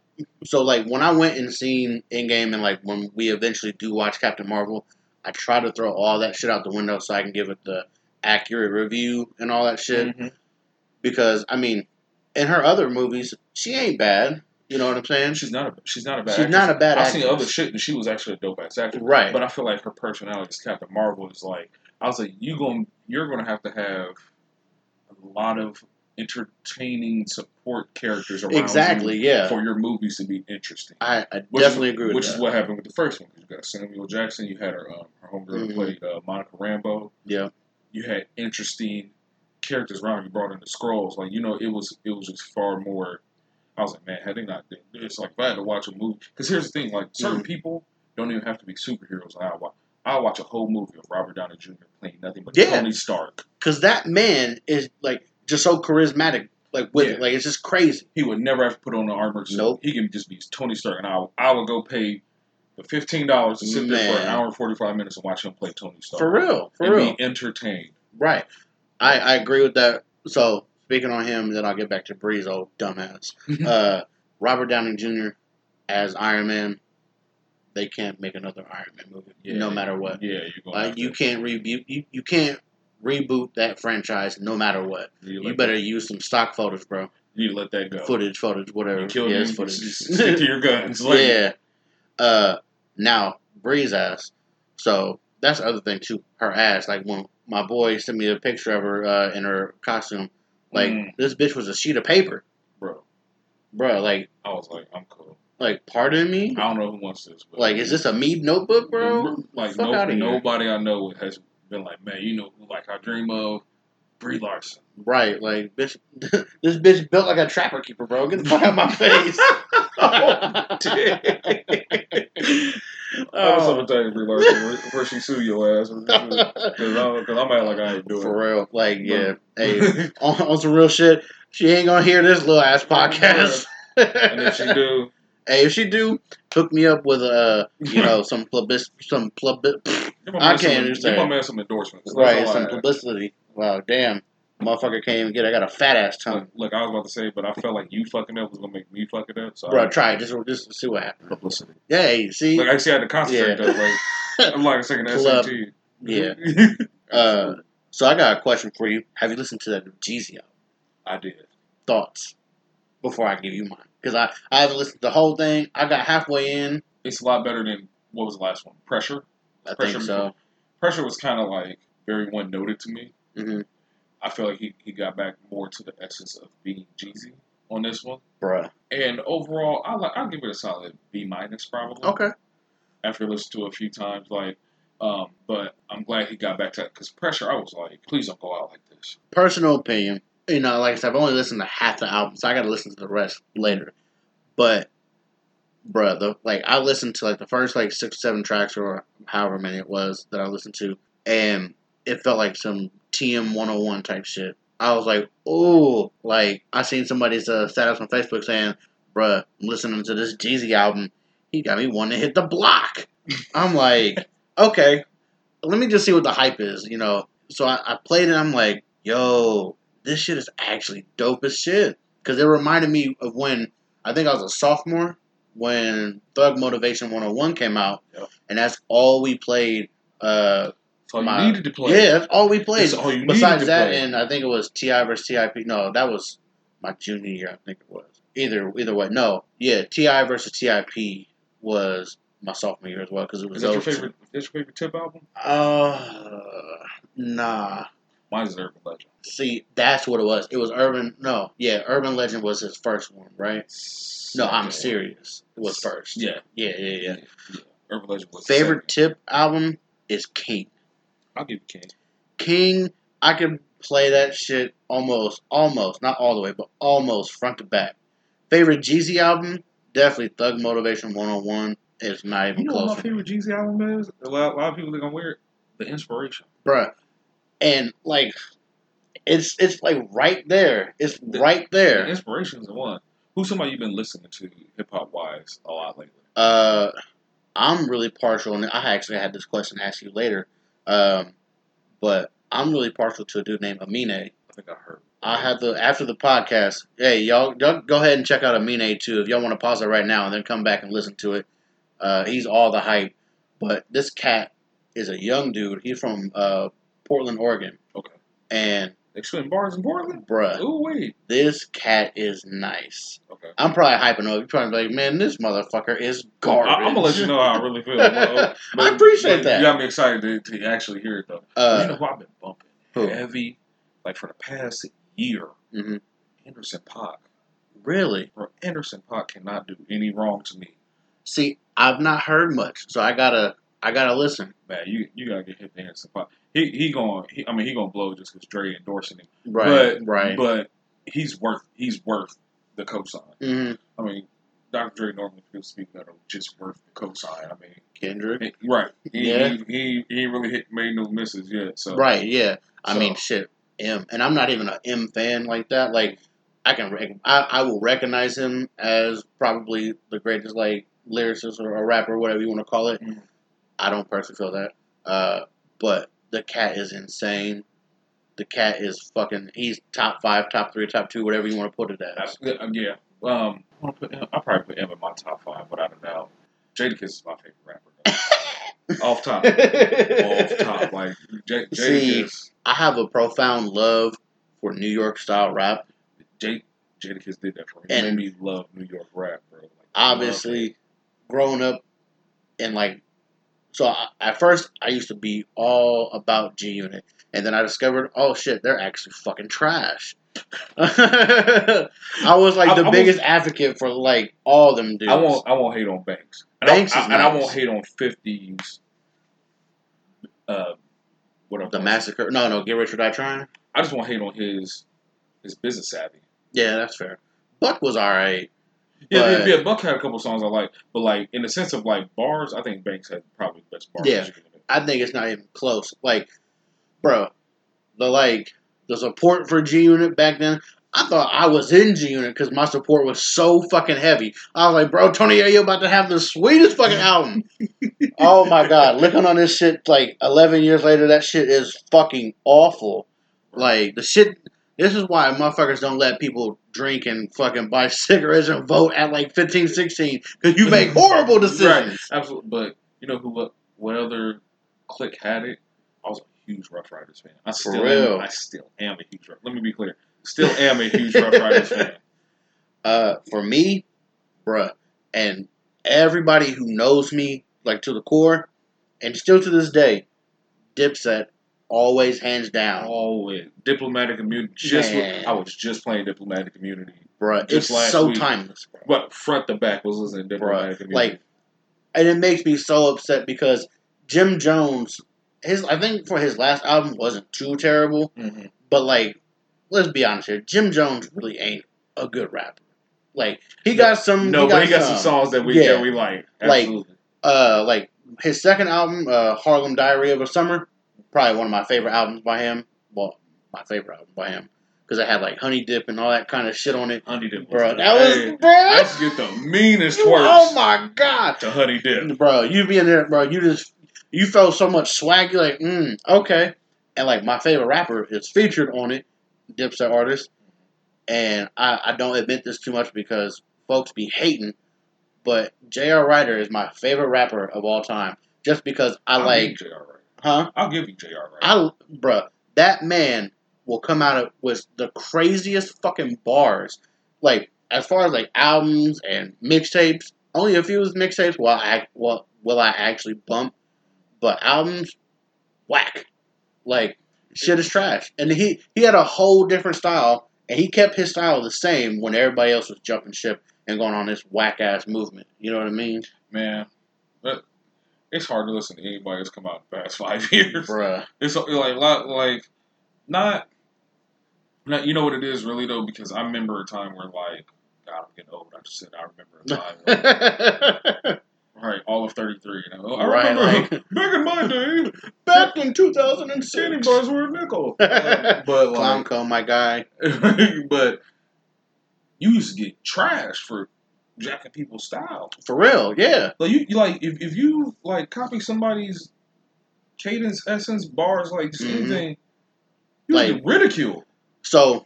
so, like, when I went and seen Endgame and, like, when we eventually do watch Captain Marvel, I try to throw all that shit out the window so I can give it the accurate review and all that shit. Mm-hmm. Because, I mean, in her other movies, she ain't bad. You know what I'm saying? She's not a bad actress. I've seen other shit and she was actually a dope-ass actress. Right. But I feel like her personality as Captain Marvel is like, I was like, you gonna you're going to have a lot of entertaining support characters around you for your movies to be interesting. I definitely agree with that. Which is what happened with the first one. You got Samuel Jackson. You had her homegirl played Monica Rambeau. Yeah. You had interesting characters around. You brought in the Skrulls. Like, you know, it was just far more. I was like, man, had they not done this? Like, if I had to watch a movie, because here's the thing, like, certain people don't even have to be superheroes. I'll watch a whole movie of Robert Downey Jr. playing nothing but Tony Stark. Because that man is, like, just so charismatic, like, with it. Like, it's just crazy. He would never have to put on an armor. Nope. He can just be Tony Stark, and I would go pay the $15 to sit there for an hour and 45 minutes and watch him play Tony Stark. For real. And be entertained. Right. I agree with that. So, speaking on him, then I'll get back to Breeze, old dumbass. Robert Downey Jr. as Iron Man, they can't make another Iron Man movie, no matter what. Yeah, you can't reboot that franchise, no matter what. You better use some stock photos, bro. You let that go. Footage, whatever. Yes, footage. Stick to your guns. Yeah. Now Breeze ass. So that's the other thing too. Her ass. Like when my boy sent me a picture of her in her costume. Like, this bitch was a sheet of paper. Bro, like... I was like, I'm cool. Like, pardon me? I don't know who wants this, but... Like, is this a Mead notebook, bro? Like, nobody I know has been like, man, you know, like, I dream of Brie Larson. Right, like, bitch... This bitch built like a trapper keeper, bro. Get the fuck out of my face. I was going to tell you, Brie Larson, where she sue your ass. Because I'm out like I ain't doing it. For real. Like, yeah. Hey, on some real shit, she ain't going to hear this little ass podcast. And if she do. Hey, if she do, hook me up with, some publicity. I can't understand. Give my man some endorsements. Right, some publicity. Wow, damn. Motherfucker can't even get it. I got a fat ass tongue. Look, I was about to say, but I felt like you fucking up was going to make me fucking up. So bro, try it. Just see what happens. Publicity. Yeah, you see? Like, I actually had to concentrate, though. Like, I'm like a second SAT. Yeah. So I got a question for you. Have you listened to that new Jeezy album? I did. Thoughts? Before I give you mine. Because I haven't listened to the whole thing. I got halfway in. It's a lot better than, what was the last one? Pressure? I think so. Pressure was kind of, like, very one-noted to me. Mm-hmm. I feel like he got back more to the essence of being Jeezy on this one. Bruh. And overall, I'll give it a solid B- probably. Okay. After listening to it a few times, like, but I'm glad he got back to it. Because Pressure, I was like, please don't go out like this. Personal opinion. You know, like I said, I've only listened to half the album, so I got to listen to the rest later. But, bruh, like, I listened to, like, the first, like, 6 or 7 tracks or however many it was that I listened to, and it felt like some TM 101 type shit. I was like, ooh, like, I seen somebody's status on Facebook saying, bruh, I'm listening to this Jeezy album. He got me wanting to hit the block. I'm like, okay, let me just see what the hype is, you know. So I played it, I'm like, yo, this shit is actually dope as shit. Because it reminded me of when, I think I was a sophomore, when Thug Motivation 101 came out. Yeah. And that's all we played. All you needed to play. Yeah, that's all we played. That's all you Besides needed to that, play. And I think it was T.I. versus T.I.P. No, that was my junior year, I think it was. Either way. No, yeah, T.I. versus T.I.P. was my sophomore year as well. Because it was. Is that your favorite Tip album? Nah. Mine is Urban Legend. See, that's what it was. It was Urban... No, yeah, Urban Legend was his first one, right? No, I'm serious. It was first. Yeah. Urban Legend was favorite Tip album is King. I'll give you King. King, I can play that shit almost, not all the way, but almost front to back. Favorite Jeezy album? Definitely Thug Motivation 101. It's not even close. You know what my favorite Jeezy album is? A lot of people are going to wear it. The Inspiration. Bruh. And, like, it's like, right there. It's right there. The Inspiration's the one. Who's somebody you've been listening to hip-hop-wise a lot lately? I'm really partial, and I actually had this question to ask you later, but I'm really partial to a dude named Aminé. I think I heard. After the podcast, hey, y'all go ahead and check out Aminé, too, if y'all want to pause it right now and then come back and listen to it. He's all the hype, but this cat is a young dude. He's from, Portland, Oregon. Okay. And they shooting bars in Portland? Bruh. Ooh, wait. This cat is nice. Okay. I'm probably hyping up. You're probably like, man, this motherfucker is garbage. I'm going to let you know how I really feel. But I appreciate that. You got me excited to actually hear it, though. You know who I've been bumping? heavy, like for the past year. Mm-hmm. Anderson .Paak. Really? Bro, Anderson .Paak cannot do any wrong to me. See, I've not heard much, so I gotta listen. Man, you gotta get hit to Anderson .Paak. He gonna blow just because Dre endorsing him. Right. But he's worth the cosign. Mm-hmm. I mean, Dr. Dre normally feels speaking of just worth the cosign. I mean, Kendrick. He ain't really made no misses yet. So right, yeah. I mean, shit, M, and I'm not even an M fan like that. Like, I will recognize him as probably the greatest like lyricist or a rapper, whatever you want to call it. Mm-hmm. I don't personally feel that, but the cat is insane. The cat is fucking. He's top 5, top 3, top 2, whatever you want to put it as. Yeah. I'll probably put him in my top 5 without a doubt. Jadakiss is my favorite rapper. Off top. Like, Jadakiss. See, I have a profound love for New York style rap. Jadakiss did that for me. He made me love New York rap, bro. Like, obviously, growing up and like. So at first, I used to be all about G-Unit, and then I discovered, oh shit, they're actually fucking trash. I was like the biggest advocate for like all them dudes. I won't hate on Banks. And I won't hate on 50s. Whatever. The Massacre. No, Get Rich or Die Trying. I just won't hate on his business savvy. Yeah, that's fair. Buck was all right. Yeah, Buck had a couple songs I like, but like in the sense of like bars, I think Banks had probably the best bars. Yeah, I think it's not even close. Like, bro, the support for G Unit back then, I thought I was in G Unit because my support was so fucking heavy. I was like, bro, Tony Ayo about to have the sweetest fucking album. Oh my god, looking on this shit like 11 years later, that shit is fucking awful. Like the shit. This is why motherfuckers don't let people drink and fucking buy cigarettes and vote at like 15, 16. Because you make horrible decisions. Right. Absolutely. But you know what other clique had it? I was a huge Rough Riders fan. I still am a huge Rough Riders fan. Let me be clear. Still am a huge Rough Riders fan. For me, bruh, and everybody who knows me like to the core, and still to this day, Dipset. Always, hands down. Always. Diplomatic Immunity. I was just playing Diplomatic Immunity. Bruh, just it's so timeless. But front to back was listening to Diplomatic Immunity. Like, and it makes me so upset because Jim Jones, I think his last album wasn't too terrible, mm-hmm. but like, let's be honest here, Jim Jones really ain't a good rapper. Like, he got some songs that we like. Absolutely. Like his second album, Harlem Diary of a Summer. Probably one of my favorite albums by him. Well, my favorite album by him. Because I had like Honey Dip and all that kind of shit on it. Honey Dip. Bro, I used to get the meanest twerks. Oh my God. To Honey Dip. Bro, you be in there, bro. You felt so much swag. You're like, okay. And like my favorite rapper is featured on it. Dipset artist. And I don't admit this too much because folks be hating. But J.R. Ryder is my favorite rapper of all time. Just because I like J.R. Ryder. Huh? I'll give you J.R. Ryder. Bruh, that man will come out with the craziest fucking bars. Like, as far as like albums and mixtapes, only a few of his mixtapes will I actually bump, but albums, whack. Like, shit is trash. And he had a whole different style, and he kept his style the same when everybody else was jumping ship and going on this whack-ass movement. You know what I mean? Man, it's hard to listen to anybody that's come out in the past 5 years. Bruh. It's not, you know what it is really though? Because I remember a time where like, God, I'm getting old. I just said, I remember a time where, right, all of 33. You know? I remember back in my day. Back in 2006. Candy bars were a nickel. But like, Clownco, my guy. But you used to get trash for jacking people's style. For real, yeah. Like you like if you like copy somebody's cadence, essence, bars, like just anything, you like, get ridiculed. So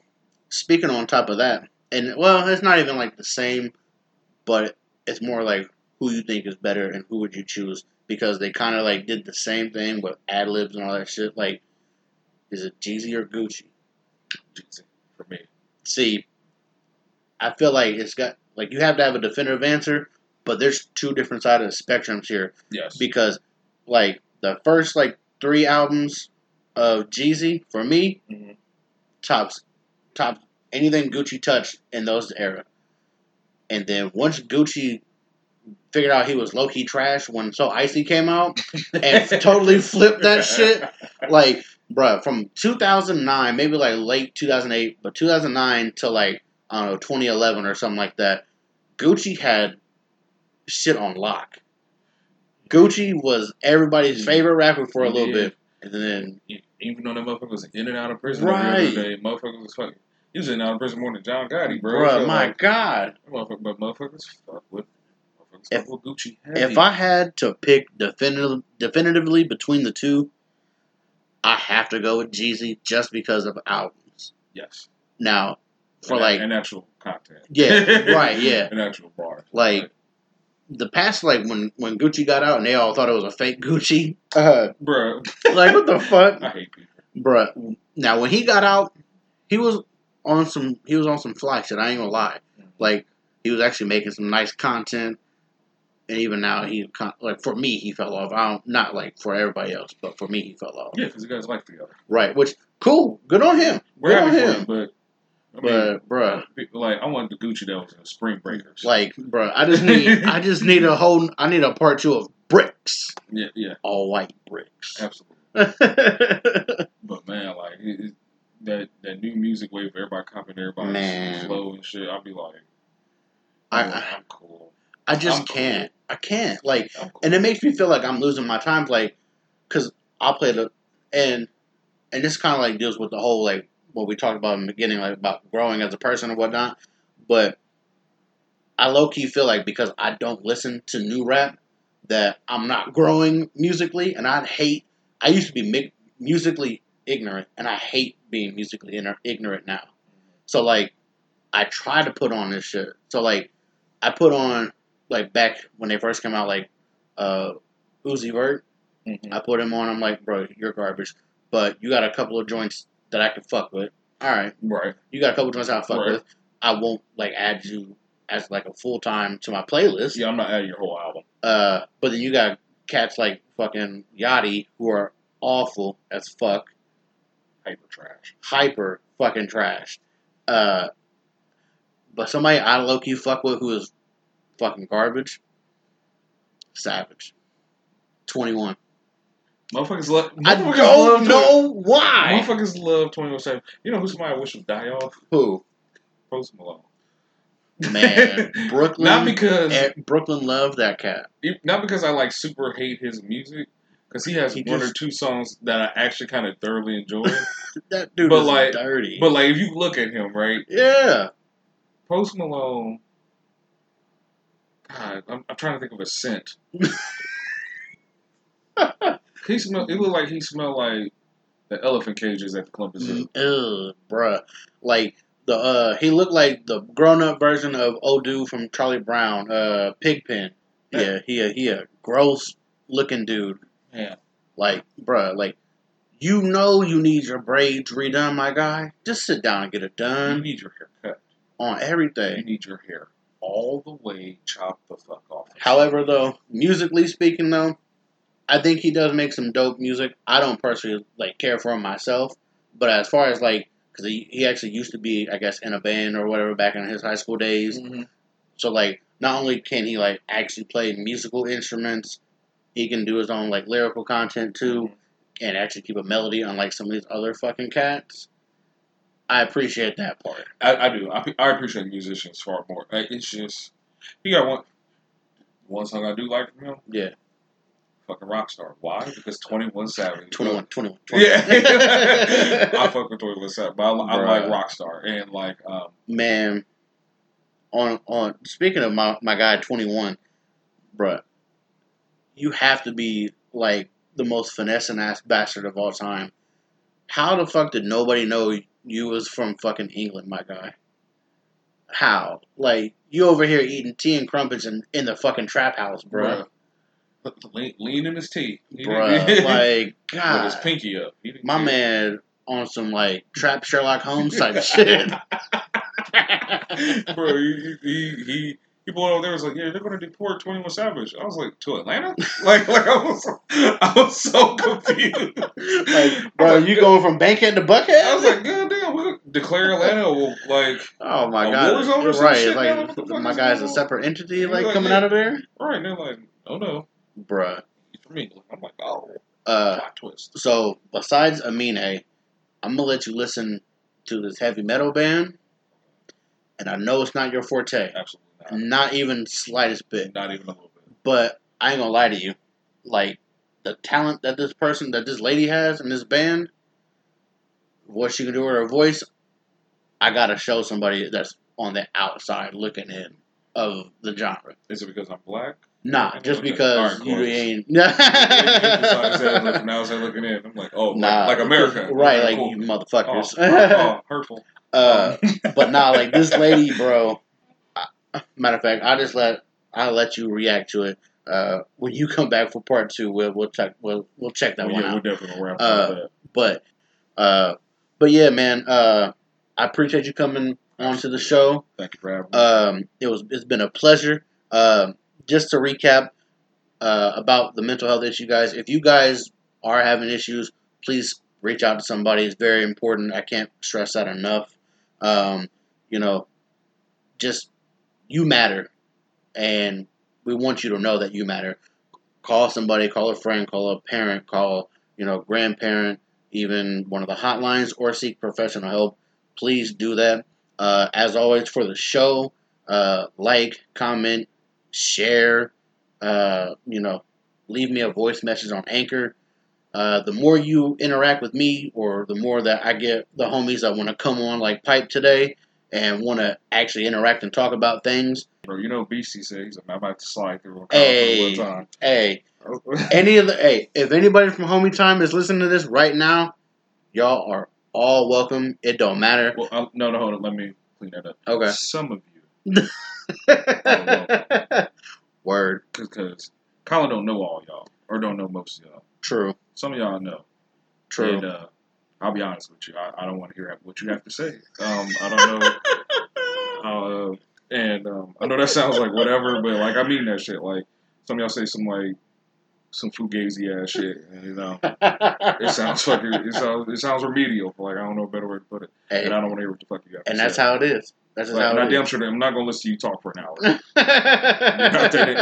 speaking on top of that, and well, it's not even like the same, but it's more like who you think is better and who would you choose because they kinda like did the same thing with ad libs and all that shit. Like, is it Jeezy or Gucci? Jeezy for me. See, I feel like it's got like, you have to have a definitive answer, but there's two different sides of the spectrums here. Yes. Because, like, the first, like, 3 albums of Jeezy, for me, tops anything Gucci touched in those era. And then once Gucci figured out he was low-key trash when So Icy came out and totally flipped that shit, like, bruh, from 2009, maybe like late 2008, but 2009 to like, I don't know, 2011 or something like that, Gucci had shit on lock. Gucci was everybody's favorite rapper for a little bit. And then... Even though that motherfucker was in and out of prison every day, motherfucker was fucking... He was in and out of prison more than John Gotti, bro. Bruh, so my God. But motherfuckers fuck with... Gucci. If I had to pick definitively between the two, I have to go with Jeezy just because of albums. Yes. Now, for like... An actual content. Yeah, right, yeah. An actual bar. Like... The past, like, when Gucci got out and they all thought it was a fake Gucci. Bruh. Like, what the fuck? I hate people. Bruh. Now, when he got out, he was on some fly shit. I ain't gonna lie. Like, he was actually making some nice content. And even now, for me, he fell off. Not, like, for everybody else, but for me, he fell off. Yeah, because you guys like the other. Right, which, cool. Good on him. Good on him. But bruh, like I wanted the Gucci that was in Spring Breakers. Like, bruh, I just need a whole. I need a part 2 of bricks. Yeah, yeah. All white bricks. Absolutely. But man, like that new music wave, everybody copying everybody's flow and shit. I'll be like, I'm cool. I just can't. Cool. I can't. Like, cool. And it makes me feel like I'm losing my time. Like, because I'll play and this kind of like deals with the whole like. What we talked about in the beginning, like about growing as a person and whatnot, but I low-key feel like because I don't listen to new rap that I'm not growing musically, and I used to be musically ignorant, and I hate being musically ignorant now. So, like, I try to put on this shit. So, like, I put on, like, back when they first came out, like, Uzi Vert. Mm-hmm. I put him on. I'm like, bro, you're garbage, but you got a couple of joints that I can fuck with. All right. Right. You got a couple joints I can fuck with. I won't, like, add you as, like, a full-time to my playlist. Yeah, I'm not adding your whole album. But then you got cats like fucking Yachty who are awful as fuck. Hyper trash. Hyper fucking trash. But somebody I low-key fuck with who is fucking garbage. Savage. 21. Motherfuckers love. I don't know why. Motherfuckers love 21 Savage. You know who somebody I wish would die off? Who? Post Malone. Man, Brooklyn. Not because Brooklyn loved that cat. Not because I like super hate his music, because he has one or two songs that I actually kind of thoroughly enjoy. That dude is like, dirty. But like, if you look at him, right? Yeah. Post Malone. God, I'm trying to think of a scent. It looked like he smelled like the elephant cages at the Columbus Zoo. Ugh, bruh. Like, he looked like the grown-up version of old dude from Charlie Brown, Pigpen. Yeah, he a gross-looking dude. Yeah. Like, bruh, like, you know you need your braids redone, my guy. Just sit down and get it done. You need your hair cut. On everything. You need your hair all the way chopped the fuck off. However, though, musically speaking, though, I think he does make some dope music. I don't personally, like, care for him myself. But as far as, like, because he actually used to be, I guess, in a band or whatever back in his high school days. Mm-hmm. So, like, not only can he, like, actually play musical instruments, he can do his own, like, lyrical content, too, and actually keep a melody unlike some of these other fucking cats. I appreciate that part. I do. I appreciate musicians far more. Like, it's just, he got one song I do like from him. Yeah. Fucking rock star. Why? Because 21 Savage. 21. Yeah. I fuck with 21 Savage, but I like rock star and like man. On speaking of my guy 21, bruh, you have to be like the most finessing ass bastard of all time. How the fuck did nobody know you was from fucking England, my guy? How? Like you over here eating tea and crumpets in the fucking trap house, bruh. Lean in his teeth. Bruh, like, God. With his pinky up. My man on some, like, trap Sherlock Holmes type shit. Bro, he people over there was like, yeah, they're going to deport 21 Savage. I was like, to Atlanta? like I was so confused. Like, bro, like, you going from Bankhead to Buckhead? I was like, God damn, we'll declare Atlanta like, oh my God, war zone or some shit. Like, my guy's a separate entity, like coming out of there? Right, and they're like, oh no. Bruh. For me, I'm like, oh, plot twist. So, besides Aminé, I'm going to let you listen to this heavy metal band, and I know it's not your forte. Absolutely. Not even slightest bit. Not even a little bit. But I ain't gonna lie to you. Like, the talent that this lady has in this band, what she can do with her voice, I gotta show somebody that's on the outside looking in of the genre. Is it because I'm black? Nah, just because you ain't. Now I'm looking in. I'm like, oh, nah, like America. Right, like cool. You motherfuckers. Oh, hurtful. But nah, like this lady, bro. Matter of fact, I'll let you react to it when you come back for part two. We'll check that one out. We're definitely gonna wrap up that. But yeah, man, I appreciate you coming onto the show. Thank you for having me. It's been a pleasure. Just to recap about the mental health issue, guys. If you guys are having issues, please reach out to somebody. It's very important. I can't stress that enough. You matter, and we want you to know that you matter. Call somebody, call a friend, call a parent, call, grandparent, even one of the hotlines, or seek professional help. Please do that. As always, for the show, comment, share, leave me a voice message on Anchor. The more you interact with me, or the more that I get the homies that want to come on like Pipe today, and want to actually interact and talk about things. Bro, BC says I'm about to slide through a comment one time. Hey, if anybody from Homie Time is listening to this right now, y'all are all welcome. It don't matter. Well, no, hold on. Let me clean that up. Okay. Some of you. Word. Because Colin don't know all y'all, or don't know most of y'all. True. Some of y'all know. True. And, I'll be honest with you. I don't want to hear what you have to say. I don't know. I know that sounds like whatever, but like I mean that shit. Like some of y'all say some fugazi ass shit. And, it sounds remedial. Like I don't know a better way to put it. Hey, and I don't want to hear what the fuck you got. And that's how it is. That's just how it is. I'm damn sure that I'm not gonna listen to you talk for an hour.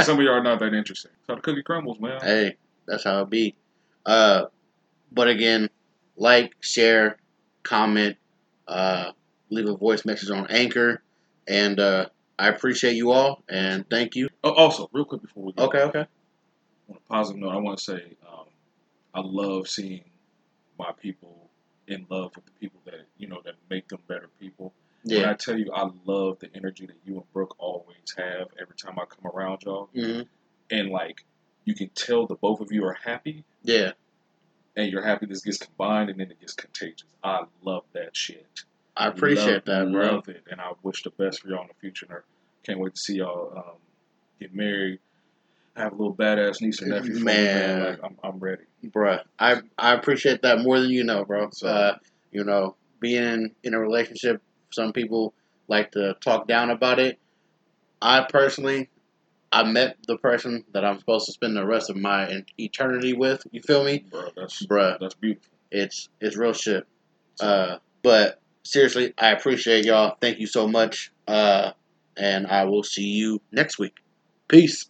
Some of y'all are not that interesting. That's how the cookie crumbles, man. Hey, that's how it be. But again. Like, share, comment, leave a voice message on Anchor, and I appreciate you all, and thank you. Oh, also, real quick before we go. Okay. On a positive note, I want to say I love seeing my people in love with the people that, that make them better people. Yeah. When I tell you I love the energy that you and Brooke always have every time I come around y'all, mm-hmm. And, you can tell the both of you are happy. Yeah. And your happiness gets combined, and then it gets contagious. I love that shit. I appreciate that, bro. I love it, and I wish the best for y'all in the future. And I can't wait to see y'all get married, have a little badass niece and nephew. Man, I'm ready, bro. I appreciate that more than you know, bro. So, being in a relationship, some people like to talk down about it. I personally. I met the person that I'm supposed to spend the rest of my eternity with. You feel me? Bruh, that's beautiful. It's real shit. But seriously, I appreciate y'all. Thank you so much. And I will see you next week. Peace.